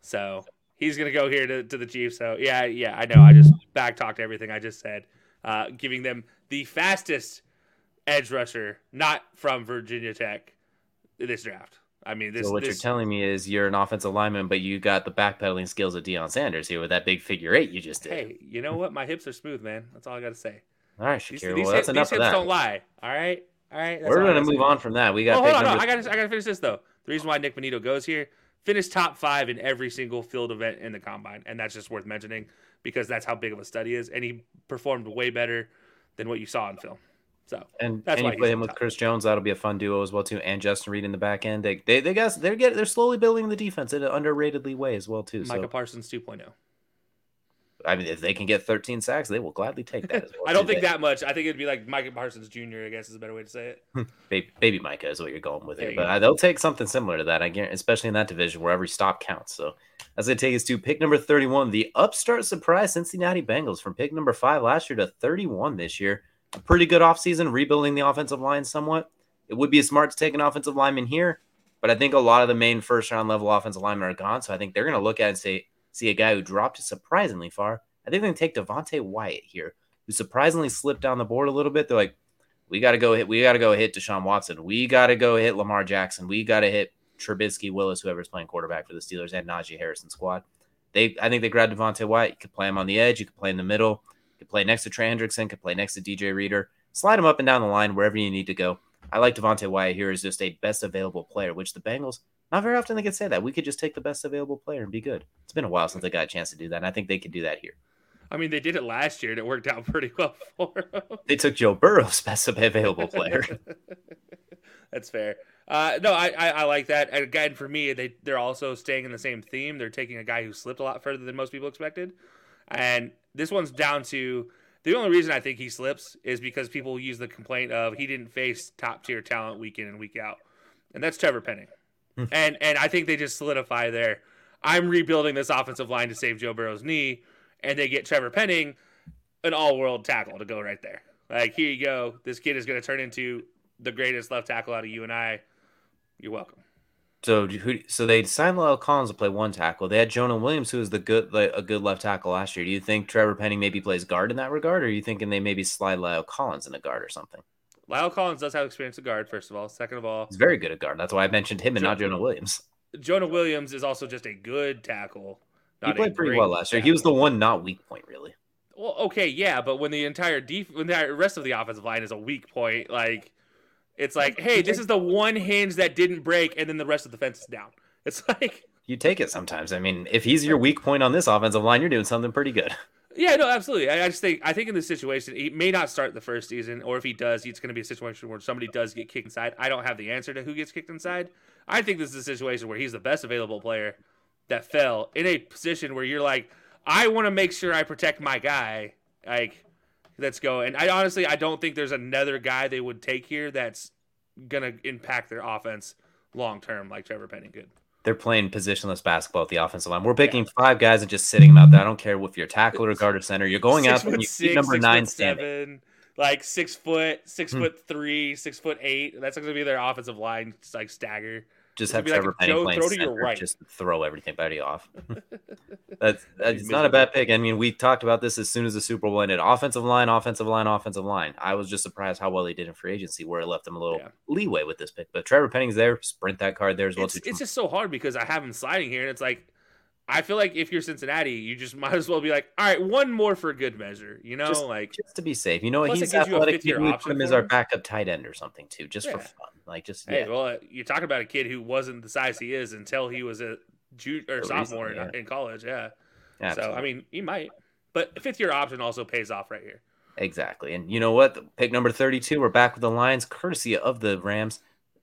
So... he's going to go here to, to the Chiefs. So, yeah, yeah, I know. I just back-talked everything I just said, uh, giving them the fastest edge rusher, not from Virginia Tech, this draft. I mean, this. So what this... you're telling me is you're an offensive lineman, but you got the backpedaling skills of Deion Sanders here with that big figure eight you just did. Hey, you know what? My hips are smooth, man. That's all I got to say. All right, Shakira. These, well, that's these, enough these of that. These hips don't lie. All right? All right. That's We're going to move on from that. We got. Oh, hold on. No, I got I got to finish this, though. The reason why Nick Benito goes here, finished top five in every single field event in the combine, and that's just worth mentioning because that's how big of a stud he is, and he performed way better than what you saw in film. So, and, that's and why you play him with top. Chris Jones, that'll be a fun duo as well too, and Justin Reed in the back end. They they they guys they're get they're slowly building the defense in an underratedly way as well too. So. Micah Parsons two point oh I mean, if they can get thirteen sacks, they will gladly take that. As well. I don't think that much. I think it'd be like Micah Parsons Junior I guess is a better way to say it. Baby, baby Micah is what you're going with there here, you but go. They'll take something similar to that. I guarantee, especially in that division where every stop counts. So That's going to take us to pick number thirty-one, the upstart surprise Cincinnati Bengals from pick number five last year to thirty-one this year. A pretty good offseason, rebuilding the offensive line somewhat. It would be smart to take an offensive lineman here, but I think a lot of the main first-round level offensive linemen are gone, so I think they're going to look at it and say, see a guy who dropped surprisingly far. I think they can take Devontae Wyatt here, who surprisingly slipped down the board a little bit. They're like, we got to go hit. We got to go hit Deshaun Watson. We got to go hit Lamar Jackson. We got to hit Trubisky, Willis, whoever's playing quarterback for the Steelers, and Najee Harrison squad. They, I think they grabbed Devontae Wyatt. You could play him on the edge. You could play in the middle. You could play next to Trey Hendrickson. You could play next to D J Reader. Slide him up and down the line wherever you need to go. I like Devontae Wyatt here as just a best available player, which the Bengals, not very often they can say that. We could just take the best available player and be good. It's been a while since they got a chance to do that, and I think they could do that here. I mean, they did it last year, and it worked out pretty well for them. They took Joe Burrow's best available player. That's fair. Uh, no, I, I, I like that. And again, for me, they, they're also staying in the same theme. They're taking a guy who slipped a lot further than most people expected. And this one's down to the only reason I think he slips is because people use the complaint of he didn't face top-tier talent week in and week out. And that's Trevor Penning. and and I think they just solidify there. I'm rebuilding this offensive line to save Joe Burrow's knee. And they get Trevor Penning, an all-world tackle, to go right there. Like, here you go. This kid is going to turn into the greatest left tackle out of you and I. You're welcome. So who, so they signed Lyle Collins to play one tackle. They had Jonah Williams, who was the good the, a good left tackle last year. Do you think Trevor Penning maybe plays guard in that regard, or are you thinking they maybe slide Lyle Collins in a guard or something? Lyle Collins does have experience at guard, first of all. Second of all, he's very good at guard. That's why I mentioned him and Jonah, not Jonah Williams. Jonah Williams is also just a good tackle. He played pretty well last year. He was the one not weak point, really. Well, okay, yeah, but when the entire def- when the rest of the offensive line is a weak point, like it's like, hey, this is the one hinge that didn't break, and then the rest of the fence is down. It's like you take it sometimes. I mean, if he's your weak point on this offensive line, you're doing something pretty good. Yeah, no, absolutely. I, I just think I think in this situation, he may not start the first season, or if he does, it's going to be a situation where somebody does get kicked inside. I don't have the answer to who gets kicked inside. I think this is a situation where he's the best available player that fell in a position where you're like, I want to make sure I protect my guy. Like, let's go. And I honestly, I don't think there's another guy they would take here that's going to impact their offense long-term like Trevor Penning could. They're playing positionless basketball at the offensive line. We're picking yeah. five guys and just sitting them out there. I don't care if you're tackle or guard or center. You're going six out there and you six, keep number six nine standing. Seven, like six foot, six hmm. foot three, six foot eight. That's going to be their offensive line like stagger. Just have Trevor like Penning throw, playing throw center, right. Just throw everything buddy off. that's that's not a bad pick. I mean, we talked about this as soon as the Super Bowl ended. Offensive line, offensive line, offensive line. I was just surprised how well they did in free agency, where it left them a little yeah. leeway with this pick. But Trevor Penning's there. Sprint that card there as well. It's, it's just so hard because I have him sliding here, and it's like, I feel like if you're Cincinnati, you just might as well be like, all right, one more for good measure, you know, just, like just to be safe. You know, he's athletic. You put him as our backup tight end or something too, just yeah. for fun. Like just hey, yeah. well, you're talking about a kid who wasn't the size he is until he was a junior or sophomore reason, yeah. in college. Yeah, yeah so I mean, he might, but fifth year option also pays off right here. Exactly, and you know what? Pick number thirty-two. We're back with the Lions, courtesy of the Rams.